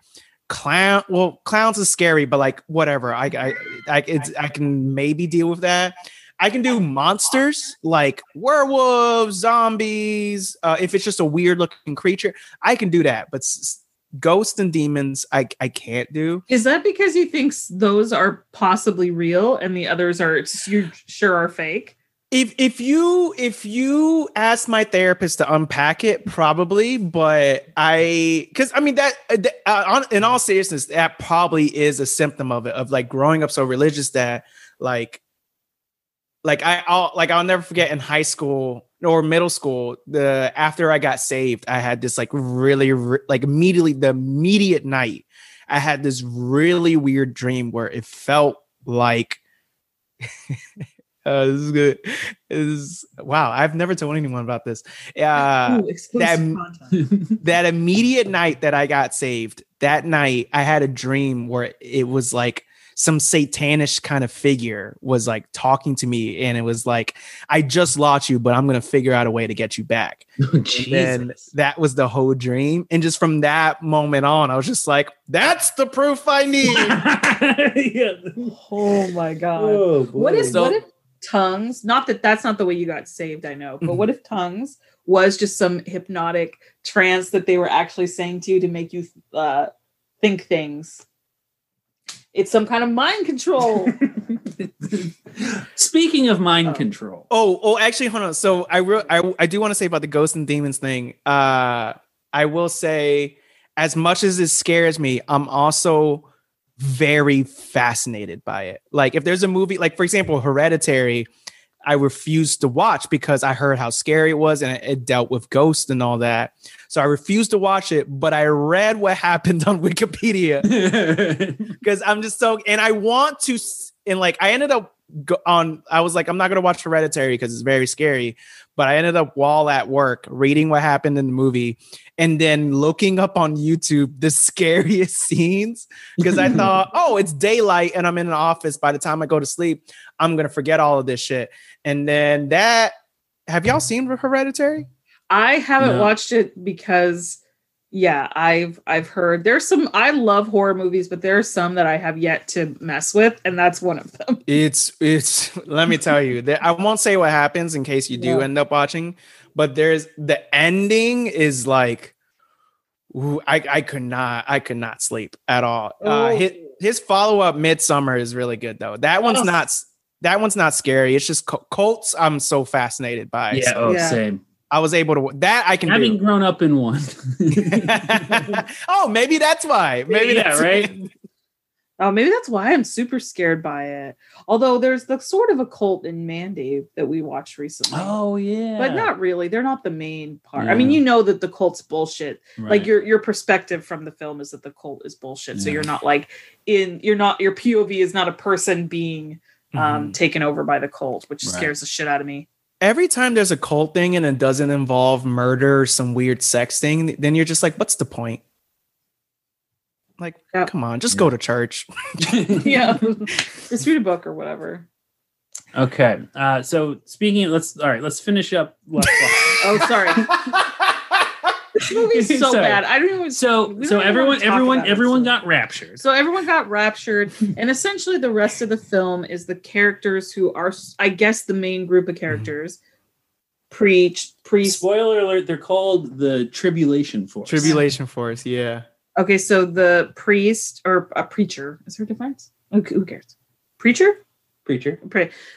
clown. Well, clowns is scary, but like whatever. I, I, I, it's, I can maybe deal with that. I can do monsters like werewolves, zombies. Uh, if it's just a weird looking creature, I can do that. But s- ghosts and demons, I I can't do. Is that because you think those are possibly real and the others are you sure are fake? If if you if you ask my therapist to unpack it, probably. But I, because I mean that uh, on, in all seriousness, that probably is a symptom of it, of like growing up so religious that like. Like I, I'll like I'll never forget in high school or middle school. The after I got saved, I had this like really re- like immediately the immediate night, I had this really weird dream where it felt like uh, this is good. Is wow, I've never told anyone about this. Uh, Ooh, that that immediate night that I got saved, that night I had a dream where it was like. Some satanish kind of figure was like talking to me, and it was like, I just lost you, but I'm going to figure out a way to get you back. Oh, Jesus. And that was the whole dream. And just from that moment on, I was just like, that's the proof I need. Yeah. Oh my God. Oh, what is, so, what if tongues, not that that's not the way you got saved, I know, but mm-hmm. what if tongues was just some hypnotic trance that they were actually saying to you to make you uh, think things? It's some kind of mind control. Speaking of mind oh. control. Oh, oh, actually, hold on. So I, re- I, I do want to say about the ghosts and demons thing. Uh, I will say, as much as it scares me, I'm also very fascinated by it. Like if there's a movie, like for example, Hereditary, I refused to watch because I heard how scary it was and it, it dealt with ghosts and all that. So I refused to watch it, but I read what happened on Wikipedia because I'm just so, and I want to, and like, I ended up go, on, I was like, I'm not going to watch Hereditary because it's very scary, but I ended up while at work reading what happened in the movie and then looking up on YouTube the scariest scenes because I thought, oh, it's daylight and I'm in an office. By the time I go to sleep, I'm going to forget all of this shit. And then that, have y'all seen Hereditary? I haven't no. watched it because, yeah, I've I've heard there's some, I love horror movies, but there are some that I have yet to mess with. And that's one of them. It's, it's, let me tell you that I won't say what happens in case you do yeah. end up watching, but there's the ending is like, ooh, I, I could not, I could not sleep at all. Uh, his his follow-up Midsummer is really good though. That one's oh. not, that one's not scary. It's just cults. I'm so fascinated by. Yeah. So. Oh, yeah. Same. I was able to that I can having do. grown up in one. Oh, maybe that's why. Maybe yeah, that's right. Oh, maybe that's why I'm super scared by it. Although there's the sort of a cult in Mandy that we watched recently. Oh, yeah. But not really. They're not the main part. Yeah. I mean, you know that the cult's bullshit. Right. Like your your perspective from the film is that the cult is bullshit. Yeah. So you're not like in you're not your P O V is not a person being um, mm-hmm. taken over by the cult, which right. scares the shit out of me. Every time there's a cult thing and it doesn't involve murder or some weird sex thing, then you're just like, what's the point? Like, yep. come on, just yep. go to church. yeah. Just read a book or whatever. Okay. Uh, so speaking of, let's, all right, let's finish up. Left oh, sorry. This movie's so sorry. bad. I don't even. So, don't so even everyone, everyone, everyone it, so. got raptured. So everyone got raptured. And essentially the rest of the film is the characters who are, I guess, the main group of characters. Mm-hmm. Preach, pre Spoiler alert. They're called the Tribulation Force. Tribulation Force. Yeah. Okay, so the priest or a preacher. Is there a difference? Who cares? Preacher? Preacher.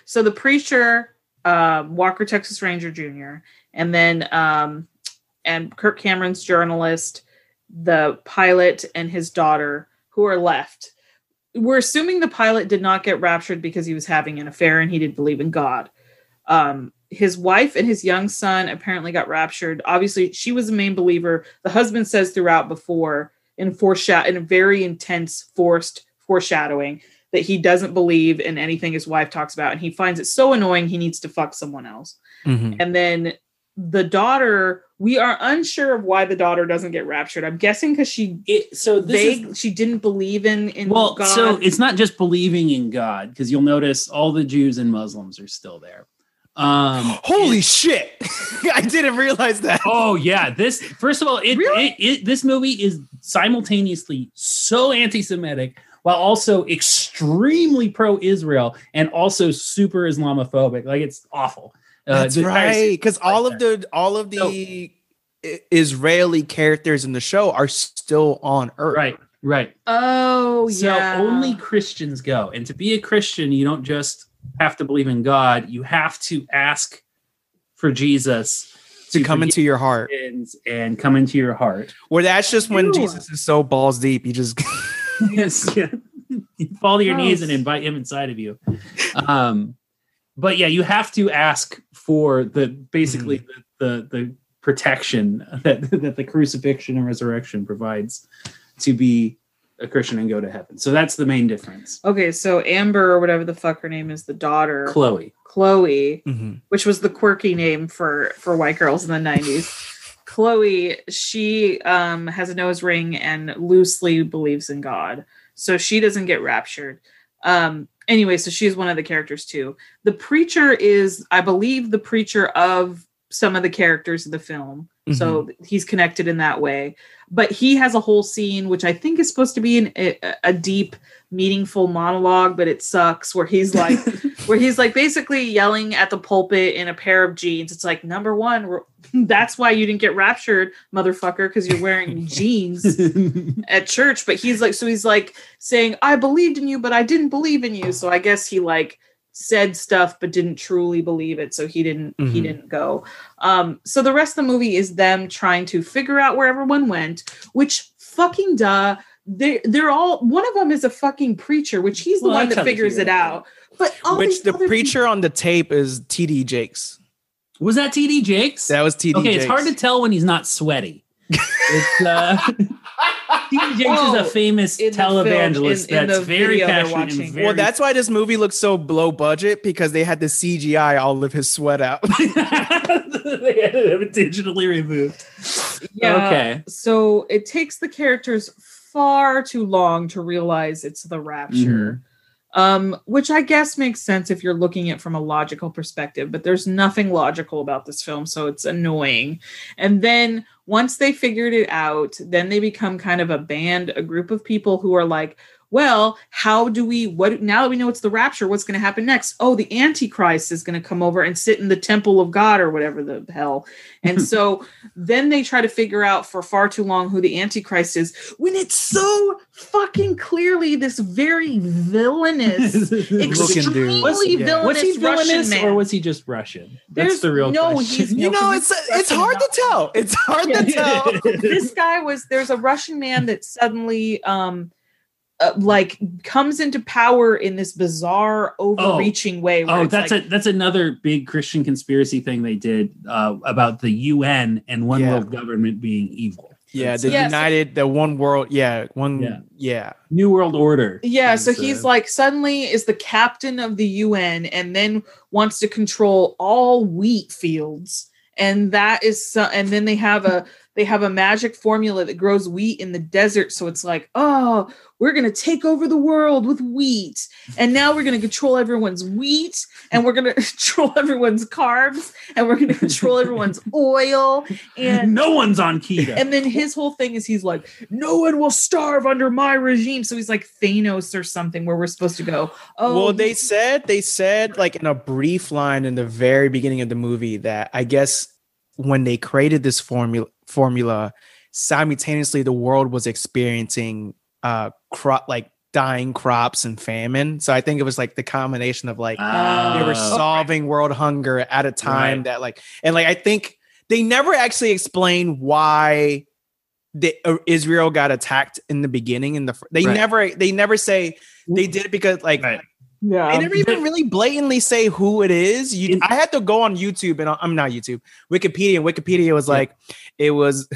So the preacher, uh, Walker, Texas Ranger Junior, and then um, and Kirk Cameron's journalist, the pilot, and his daughter, who are left. We're assuming the pilot did not get raptured because he was having an affair and he didn't believe in God. Um, his wife and his young son apparently got raptured. Obviously, she was a main believer. The husband says throughout before... In foreshadow, in a very intense, forced foreshadowing that he doesn't believe in anything his wife talks about, and he finds it so annoying he needs to fuck someone else. Mm-hmm. And then the daughter, we are unsure of why the daughter doesn't get raptured. I'm guessing because she it, so this they, is, she didn't believe in in well, God. So it's not just believing in God, because you'll notice all the Jews and Muslims are still there. Um, holy shit! I didn't realize that. Oh yeah, this first of all, it, really? it, it this movie is simultaneously so anti-Semitic while also extremely pro-Israel and also super Islamophobic. Like it's awful. Uh, That's right, because all of the all of the so, Israeli characters in the show are still on Earth. Right, right. Oh yeah. So only Christians go, and to be a Christian, you don't just have to believe in God, you have to ask for Jesus to, to come into your heart and come into your heart. Well, that's just when Ew. Jesus is so balls deep, you just yes, yeah. you fall to your Gross. knees and invite him inside of you. Um, but yeah, you have to ask for the basically mm. the, the the protection that that the crucifixion and resurrection provides to be a Christian and go to heaven. So that's the main difference. Okay, so Amber or whatever the fuck her name is, the daughter. Chloe. Chloe, mm-hmm. which was the quirky name for, for white girls in the nineties. Chloe, she um, has a nose ring and loosely believes in God. So she doesn't get raptured. Um, anyway, so she's one of the characters too. The preacher is, I believe, the preacher of some of the characters of the film. Mm-hmm. So he's connected in that way, but he has a whole scene, which I think is supposed to be an, a, a deep, meaningful monologue, but it sucks where he's like, where he's like basically yelling at the pulpit in a pair of jeans. It's like, number one, that's why you didn't get raptured, motherfucker. 'Cause you're wearing jeans at church. But he's like, so he's like saying, I believed in you, but I didn't believe in you. So I guess he like, said stuff but didn't truly believe it, so he didn't mm-hmm. he didn't go. Um so the rest of the movie is them trying to figure out where everyone went, which fucking duh they they're all one of them is a fucking preacher, which he's the well, one that figures it out. But all which the preacher people- on the tape is T D Jakes. Was that T D Jakes? That was T D Jakes. Okay, it's hard to tell when he's not sweaty. It's uh T D Jakes Whoa. is a famous televangelist film, in, in that's very passionate. And very well, that's why this movie looks so low budget, because they had to C G I all of his sweat out. They had to have it digitally removed. Yeah. Okay. So it takes the characters far too long to realize it's the rapture, mm-hmm. um, which I guess makes sense if you're looking at it from a logical perspective, but there's nothing logical about this film, so it's annoying. And then once they figured it out, then they become kind of a band, a group of people who are like, well, how do we, what, now that we know it's the rapture, what's going to happen next? Oh, the Antichrist is going to come over and sit in the temple of God or whatever the hell. And so then they try to figure out for far too long who the Antichrist is, when it's so fucking clearly this very villainous, extremely was, yeah. villainous was he villainous Russian man. Or was he just Russian? That's There's, the real no, question. You, you know, know it's it's hard not. to tell. It's hard to tell. This guy was, there's a Russian man that suddenly... um Uh, like comes into power in this bizarre, overreaching oh, way. Where oh, that's like, a that's another big Christian conspiracy thing they did uh, about the U N and one yeah. world government being evil. Yeah, the yeah, United, so, the one world, yeah, one, yeah, yeah. New World Order. Yeah, so, so he's like suddenly is the captain of the U N and then wants to control all wheat fields, and that is, so, and then they have a. They have a magic formula that grows wheat in the desert. So it's like, oh, we're going to take over the world with wheat. And now we're going to control everyone's wheat. And we're going to control everyone's carbs. And we're going to control everyone's oil. And no one's on keto. And then his whole thing is he's like, no one will starve under my regime. So he's like Thanos or something where we're supposed to go. Oh, well, they said, they said like in a brief line in the very beginning of the movie that I guess when they created this formula, formula simultaneously the world was experiencing uh crop like dying crops and famine, so I think it was like the combination of like oh. they were solving world hunger at a time right. that like and like I think they never actually explain why the uh, Israel got attacked in the beginning in the they right. never they never say they did it because like right. Yeah, they never even really blatantly say who it is. You, I had to go on YouTube and I'm not YouTube, Wikipedia. And Wikipedia was like, yeah. it was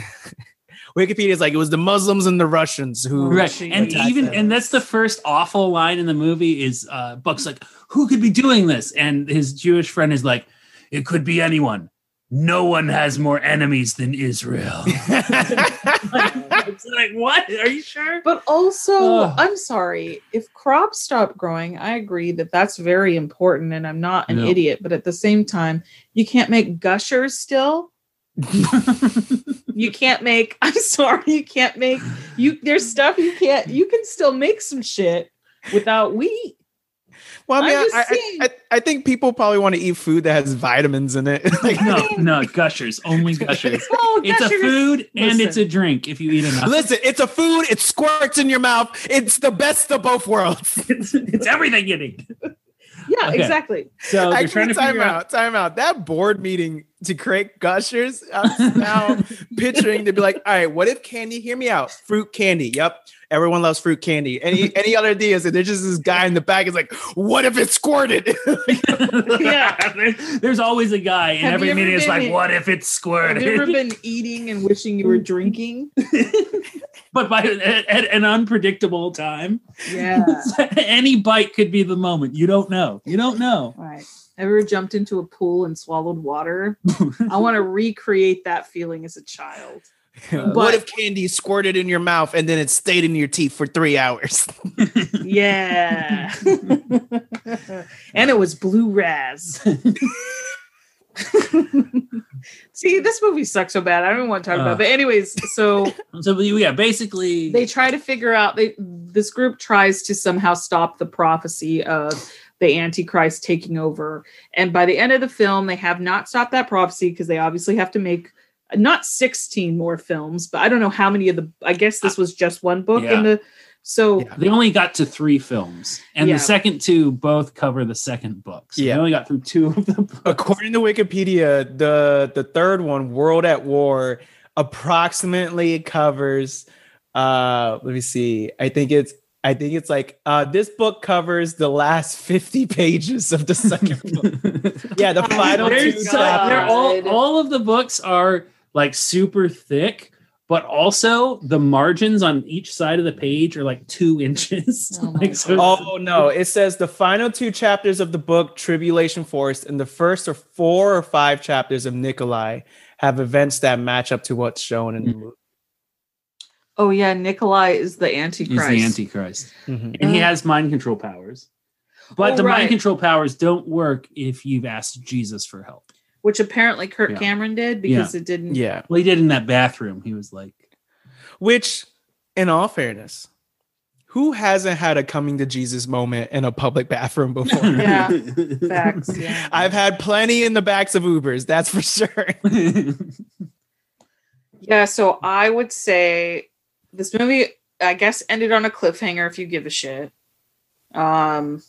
Wikipedia is like it was the Muslims and the Russians who right. and even them. And that's the first awful line in the movie is uh, Buck's like, who could be doing this? And his Jewish friend is like, it could be anyone. No one has more enemies than Israel. like, it's like, what? Are you sure? But also, oh. I'm sorry. If crops stop growing, I agree that that's very important, and I'm not an no. idiot. But at the same time, you can't make gushers still. you can't make. I'm sorry. You can't make. You there's stuff you can't. You can still make some shit without wheat. Well, I mean, I, I, I, I think people probably want to eat food that has vitamins in it. like, no, no, gushers, only gushers. oh, it's gushers. a food Listen. and it's a drink if you eat enough. Listen, it's a food. It squirts in your mouth. It's the best of both worlds. it's, it's everything you need. Yeah, okay. exactly. So they're trying to time out, out, time out. That board meeting to create gushers. I'm now picturing to be like, all right, what if candy? Hear me out. Fruit candy. Yep. Everyone loves fruit candy. Any any other ideas? And there's just this guy in the back is like, what if it squirted? yeah. There's always a guy in have every meeting is like, what if it squirted? Have you ever been eating and wishing you were drinking? but by at, at an unpredictable time. Yeah. Any bite could be the moment. You don't know. You don't know. All right. Ever jumped into a pool and swallowed water? I want to recreate that feeling as a child. But, what if candy squirted in your mouth and then it stayed in your teeth for three hours? yeah. and it was blue raz. See, this movie sucks so bad. I don't even want to talk uh, about it. But anyways, so... So, yeah, basically... They try to figure out... They, this group tries to somehow stop the prophecy of... the Antichrist taking over. And by the end of the film, they have not stopped that prophecy because they obviously have to make not sixteen more films, but I don't know how many of the, I guess this was just one book yeah. in the, so. Yeah. They only got to three films and yeah. the second two both cover the second book. So yeah. They only got through two of them. According to Wikipedia, the, the third one, World at War, approximately covers, uh, let me see, I think it's, I think it's like uh, this book covers the last fifty pages of the second book. yeah, the final two chapters. All, all of the books are like super thick, but also the margins on each side of the page are like two inches. Oh, like, so oh no, it says the final two chapters of the book Tribulation Force and the first or four or five chapters of Nikolai have events that match up to what's shown in the movie. Oh, yeah, Nikolai is the Antichrist. He's the Antichrist. Mm-hmm. And he has mind control powers. But oh, the right. mind control powers don't work if you've asked Jesus for help. Which apparently Kirk yeah. Cameron did because yeah. it didn't. Yeah. Well, he did in that bathroom. He was like. Which, in all fairness, who hasn't had a coming to Jesus moment in a public bathroom before? yeah, facts. Yeah. I've had plenty in the backs of Ubers, that's for sure. yeah, so I would say. This movie, I guess, ended on a cliffhanger if you give a shit. Um,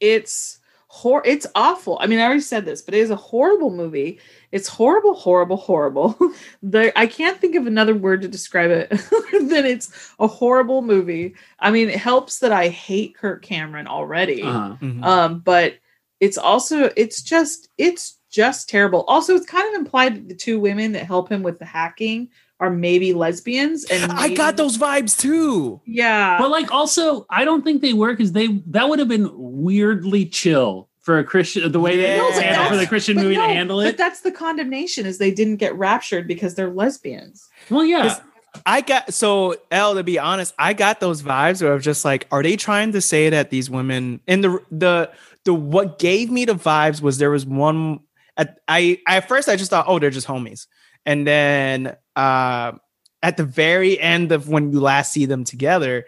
it's hor- it's awful. I mean, I already said this, but it is a horrible movie. It's horrible, horrible, horrible. The, I can't think of another word to describe it than it's a horrible movie. I mean, it helps that I hate Kirk Cameron already, uh-huh. mm-hmm. um, but it's also, it's just, it's just terrible. Also, it's kind of implied that the two women that help him with the hacking are maybe lesbians, and maybe- I got those vibes too. Yeah, but like also, I don't think they work as they. That would have been weirdly chill for a Christian. The way yeah. they no, handle, for the Christian movie no, to handle it. But that's the condemnation, is they didn't get raptured because they're lesbians. Well, yeah, I got so Elle, to be honest, I got those vibes where I was just like, are they trying to say that these women? And the the the what gave me the vibes was there was one. At, I at first I just thought, oh, they're just homies. And then uh, at the very end of when you last see them together,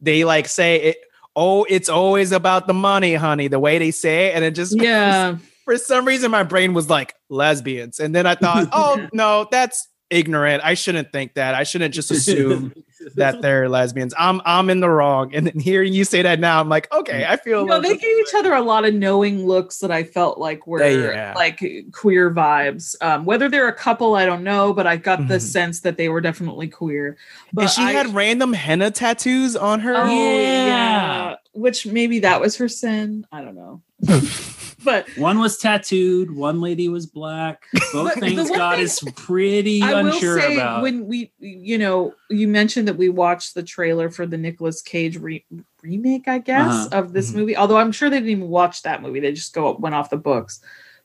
they like say, it, oh, it's always about the money, honey, the way they say it. And it just, yeah. for some reason, my brain was like lesbians. And then I thought, oh, no, that's ignorant. I shouldn't think that. I shouldn't just assume that they're lesbians. I'm I'm in the wrong. And then hearing you say that now, I'm like, okay, I feel. You know, they gave each other a lot of knowing looks that I felt like were yeah. like queer vibes. Um, whether they're a couple, I don't know, but I got mm-hmm. the sense that they were definitely queer. But and she I, had random henna tattoos on her. Oh, yeah. yeah, which maybe that was her sin. I don't know. But one was tattooed, one lady was black. Both things God thing, is pretty I unsure will say about. When we, you know, you mentioned that we watched the trailer for the Nicolas Cage re- remake, I guess, uh-huh. of this mm-hmm. movie. Although I'm sure they didn't even watch that movie; they just go went off the books.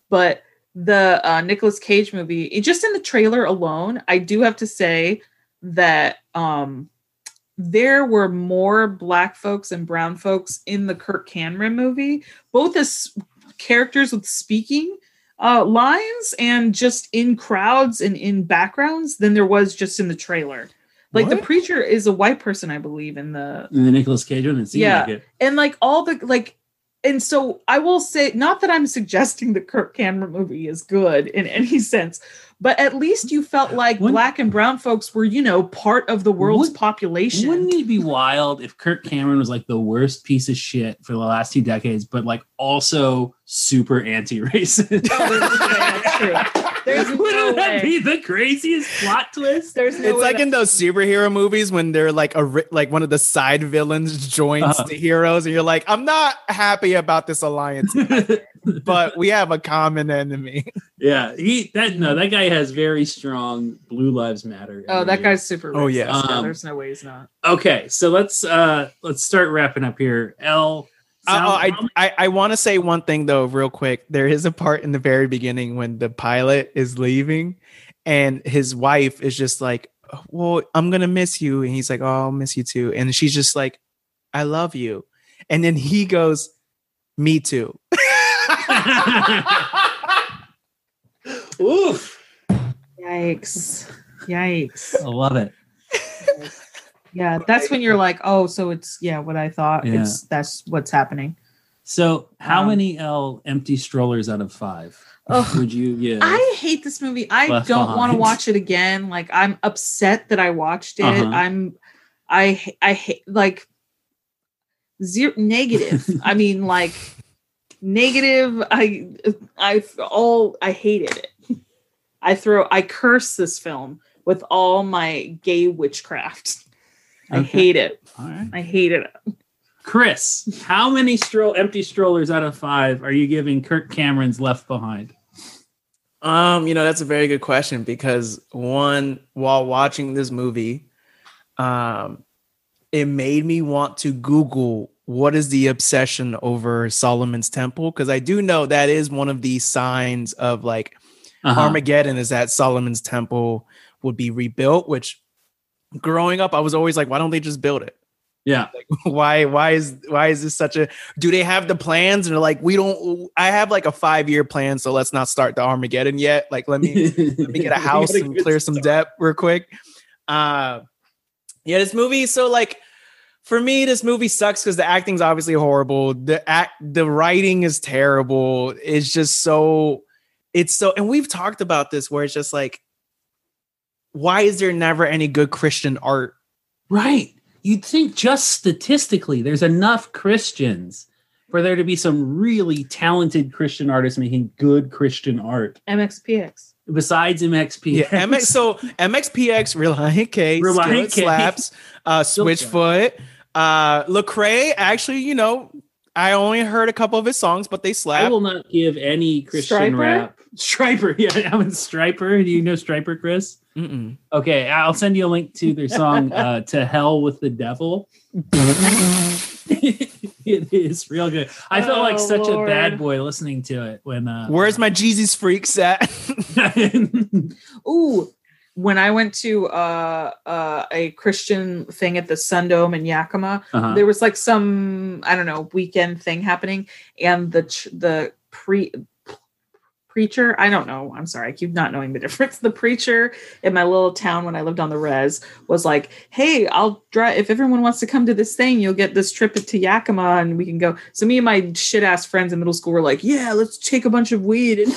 But the uh, Nicolas Cage movie, it, just in the trailer alone, I do have to say that um, there were more black folks and brown folks in the Kirk Cameron movie, both as characters with speaking uh, lines and just in crowds and in backgrounds than there was just in the trailer. Like what? The preacher is a white person, I believe, in the in the Nicolas Cage one. It seemed yeah, like it. And like all the like, and so I will say, not that I'm suggesting the Kirk Cameron movie is good in any sense, but at least you felt like wouldn't, black and brown folks were, you know, part of the world's would, population. Wouldn't it be wild if Kirk Cameron was like the worst piece of shit for the last two decades, but like also super anti-racist? There's wouldn't no that way. Be the craziest plot twist? There's no it's like that- in those superhero movies when they're like a ri- like one of the side villains joins uh-huh. the heroes, and you're like, I'm not happy about this alliance, but we have a common enemy. Yeah, he that no that guy has very strong Blue Lives Matter. Oh, that guy's super racist. Oh yeah. Um, yeah, there's no way he's not. Okay, so let's uh let's start wrapping up here. L. Uh, I I, I want to say one thing though, real quick. There is a part in the very beginning when the pilot is leaving, and his wife is just like, "Well, I'm gonna miss you," and he's like, "Oh, I'll miss you too," and she's just like, "I love you," and then he goes, "Me too." Oof! Yikes! Yikes! I love it. Yeah, that's when you're like, oh, so it's yeah, what I thought. Yeah. It's that's what's happening. So, how um, many L empty strollers out of five oh, would you give? I hate this movie. I don't want to watch it again. Like, I'm upset that I watched it. Uh-huh. I'm, I, I hate like zero negative. I mean, like negative. I, I all I hated it. I throw. I curse this film with all my gay witchcraft. I okay. hate it. All right. I hate it. Chris, how many stroll empty strollers out of five are you giving Kirk Cameron's Left Behind? Um, you know, that's a very good question because one, while watching this movie, um, it made me want to Google what is the obsession over Solomon's Temple? Because I do know that is one of the signs of like uh-huh. Armageddon is that Solomon's Temple would be rebuilt, which growing up, I was always like, why don't they just build it? Yeah. Like, why, why is, why is this such a, do they have the plans? And they're like, we don't, I have like a five-year plan. So let's not start the Armageddon yet. Like, let me, let me get a house and clear some debt real quick. Uh, yeah, this movie. So like, for me, this movie sucks because the acting's obviously horrible. The act, the writing is terrible. It's just so, it's so, and we've talked about this where it's just like, why is there never any good Christian art? Right. You'd think just statistically there's enough Christians for there to be some really talented Christian artists making good Christian art. M X P X. Besides M X P X. Yeah, M X, so M X P X, Reliant K, Reliant K. Slaps, uh, Switchfoot, uh, Lecrae. Actually, you know, I only heard a couple of his songs, but they slap. I will not give any Christian Stryper? Rap. Stryper, yeah, I'm in Stryper. Do you know Stryper, Chris? Mm-mm. Okay, I'll send you a link to their song, uh, To Hell with the Devil. It is real good. I felt oh, like such Lord. a bad boy listening to it. When uh, Where's my Jesus Freaks at? Ooh, when I went to uh, uh, a Christian thing at the Sundome in Yakima, uh-huh. there was like some, I don't know, weekend thing happening. And the ch- the pre... preacher, I don't know. I'm sorry. I keep not knowing the difference. The preacher in my little town when I lived on the res was like, hey, I'll drive. If everyone wants to come to this thing, you'll get this trip to Yakima and we can go. So me and my shit ass friends in middle school were like, yeah, let's take a bunch of weed and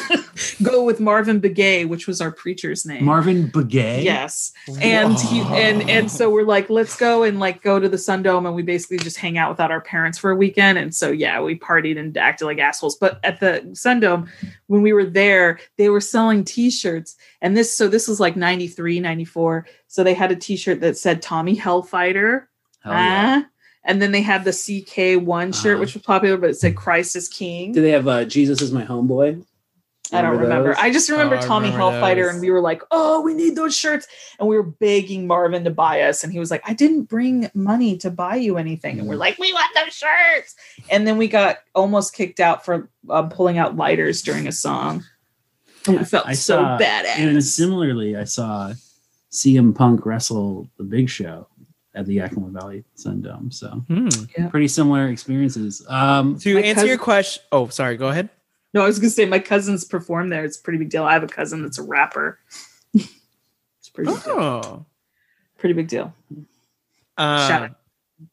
go with Marvin Begay, which was our preacher's name. Marvin Begay? Yes. And he, and and so we're like, let's go and like go to the Sundome. And we basically just hang out without our parents for a weekend. And so, yeah, we partied and acted like assholes. But at the Sundome, when we were there, they were selling t-shirts, and this so this was like ninety-three, ninety-four, so they had a t-shirt that said Tommy Hellfighter. Hell yeah. uh, and then they had the C K one shirt, uh-huh. which was popular, but it said Christ is King. Do they have uh, Jesus is my homeboy? I don't remember. Those? I just remember oh, Tommy remember Hellfighter, those. And we were like, oh, we need those shirts. And we were begging Marvin to buy us. And he was like, I didn't bring money to buy you anything. And we're like, we want those shirts. And then we got almost kicked out for uh, pulling out lighters during a song. And we felt I so saw, badass. And similarly, I saw C M Punk wrestle The Big Show at the Yakima Valley Sundome. So hmm. yeah. pretty similar experiences. Um, to answer cousin- your question. Oh, sorry. Go ahead. No, I was going to say my cousins perform there. It's a pretty big deal. I have a cousin that's a rapper. It's a pretty big oh. deal. Pretty big deal. Uh, Shout out.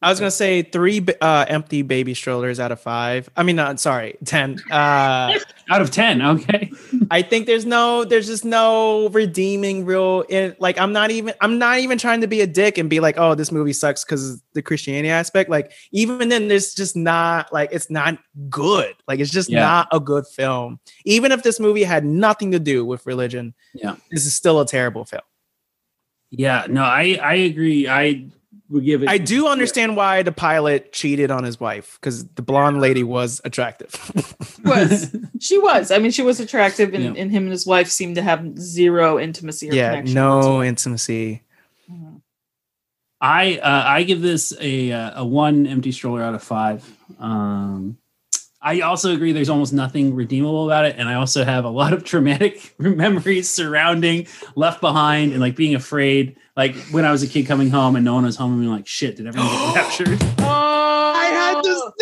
I was going to say three uh, empty baby strollers out of five. I mean, not sorry, ten. Uh, out of ten, okay. I think there's no, there's just no redeeming real. In, like, I'm not even, I'm not even trying to be a dick and be like, oh, this movie sucks because the Christianity aspect. Like, even then, there's just not, like, it's not good. Like, it's just yeah. not a good film. Even if this movie had nothing to do with religion, yeah, this is still a terrible film. Yeah, no, I, I agree. I. We'll give it I do understand why the pilot cheated on his wife, because the blonde lady was attractive. was she was I mean she was attractive, and, yeah. and him and his wife seemed to have zero intimacy or yeah connection no intimacy. I uh, I give this a a one empty stroller out of five. um I also agree there's almost nothing redeemable about it. And I also have a lot of traumatic memories surrounding Left Behind and like being afraid, like when I was a kid coming home and no one was home and being like, shit, did everyone get captured? Oh, I had the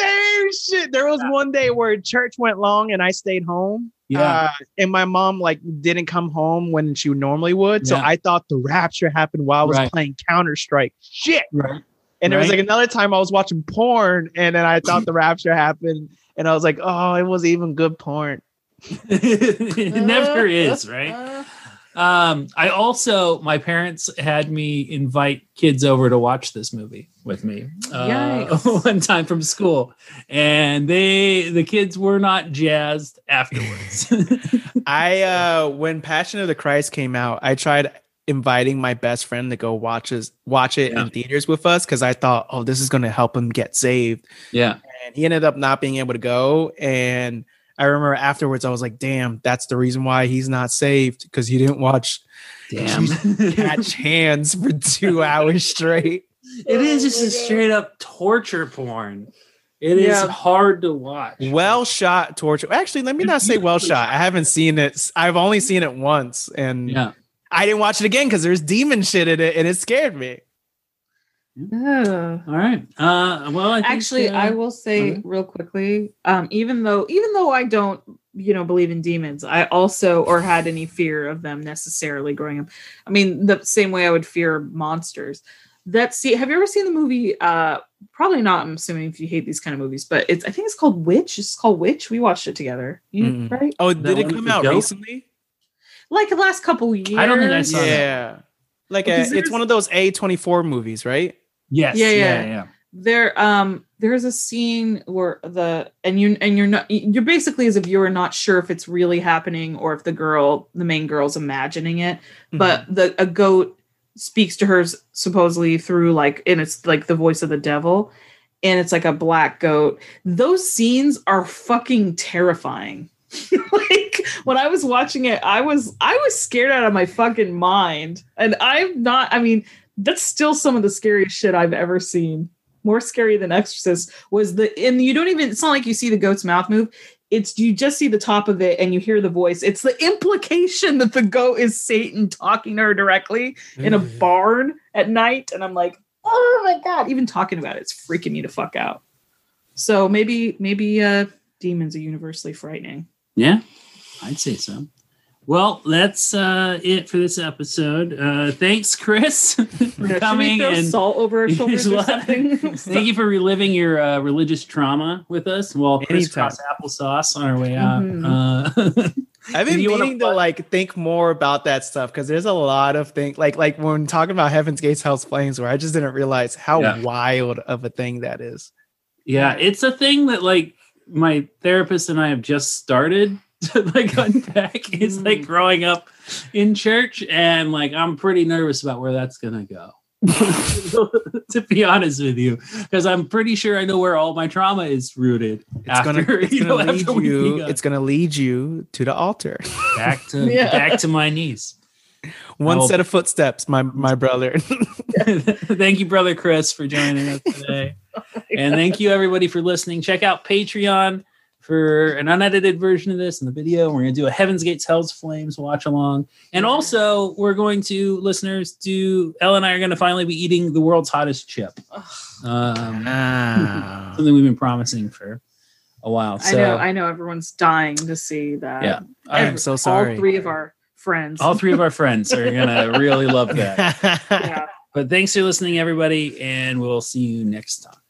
same shit. There was yeah. one day where church went long and I stayed home. Yeah. Uh, and my mom like didn't come home when she normally would. So yeah. I thought the rapture happened while I was right. playing Counter-Strike. Shit. Right. And there right. was like another time I was watching porn and then I thought the rapture happened. And I was like, oh, it wasn't even good porn. It never is, right? Um, I also, my parents had me invite kids over to watch this movie with me uh, one time from school. And they, the kids were not jazzed afterwards. I, uh, when Passion of the Christ came out, I tried inviting my best friend to go watch, us, watch it yeah. in theaters with us because I thought, oh, this is going to help him get saved. Yeah. And he ended up not being able to go. And I remember afterwards, I was like, damn, that's the reason why he's not saved, because he didn't watch damn Catch Hands for two hours straight. It is just a straight up torture porn. It yeah. is hard to watch. Well shot torture. Actually, let me not say well shot. I haven't seen it. I've only seen it once. And yeah. I didn't watch it again because there's demon shit in it and it scared me. Yeah. All right. Uh, well, I think, actually, uh, I will say okay. real quickly. Um, even though, even though I don't, you know, believe in demons, I also or had any fear of them necessarily growing up. I mean, the same way I would fear monsters. That see, have you ever seen the movie? Uh, probably not. I'm assuming if you hate these kind of movies, but it's I think it's called Witch. It's called Witch. We watched it together, you, mm. right? Oh, did that it come out recently? Like the last couple years. I don't think I saw. Yeah, that. like a, it's one of those A twenty-four movies, right? Yes. Yeah, yeah, yeah. yeah. There, um, there's a scene where the, and you, and you're not, you're basically as if you were not sure if it's really happening or if the girl, the main girl's imagining it, mm-hmm. but the, a goat speaks to her supposedly through like, and it's like the voice of the devil, and it's like a black goat. Those scenes are fucking terrifying. Like when I was watching it, I was, I was scared out of my fucking mind, and I'm not, I mean, that's still some of the scariest shit I've ever seen. More scary than Exorcist was the, and you don't even, it's not like you see the goat's mouth move. It's, you just see the top of it and you hear the voice. It's the implication that the goat is Satan talking to her directly mm-hmm. in a barn at night. And I'm like, oh my God, even talking about it, it's freaking me to fuck out. So maybe, maybe uh, demons are universally frightening. Yeah, I'd say so. Well, that's uh, it for this episode. Uh, thanks, Chris, for yeah, coming. Should we throw salt over our shoulders or something? Thank you for reliving your uh, religious trauma with us. Well, Chris cross applesauce on our way out. Mm-hmm. Uh, I've been meaning to like think more about that stuff because there's a lot of things like like when talking about Heaven's Gates, Hell's Flames, where I just didn't realize how yeah. wild of a thing that is. Yeah, it's a thing that like my therapist and I have just started to like unpack is like growing up in church, and like I'm pretty nervous about where that's gonna go to be honest with you, because I'm pretty sure I know where all my trauma is rooted. It's after, gonna, it's you gonna know, lead you it's gonna lead you to the altar, back to yeah. back to my knees. One set of footsteps, my my brother. Thank you, brother Chris, for joining us today. Oh and God. Thank you everybody for listening. Check out Patreon for an unedited version of this in the video. We're going to do a Heaven's Gates, Hell's Flames watch along. And also, we're going to, listeners, do, Elle and I are going to finally be eating the world's hottest chip. Um, wow. Something we've been promising for a while. So, I know, I know everyone's dying to see that. Yeah. I am so sorry. All three of our friends. All three of our friends are going to really love that. Yeah. But thanks for listening, everybody, and we'll see you next time.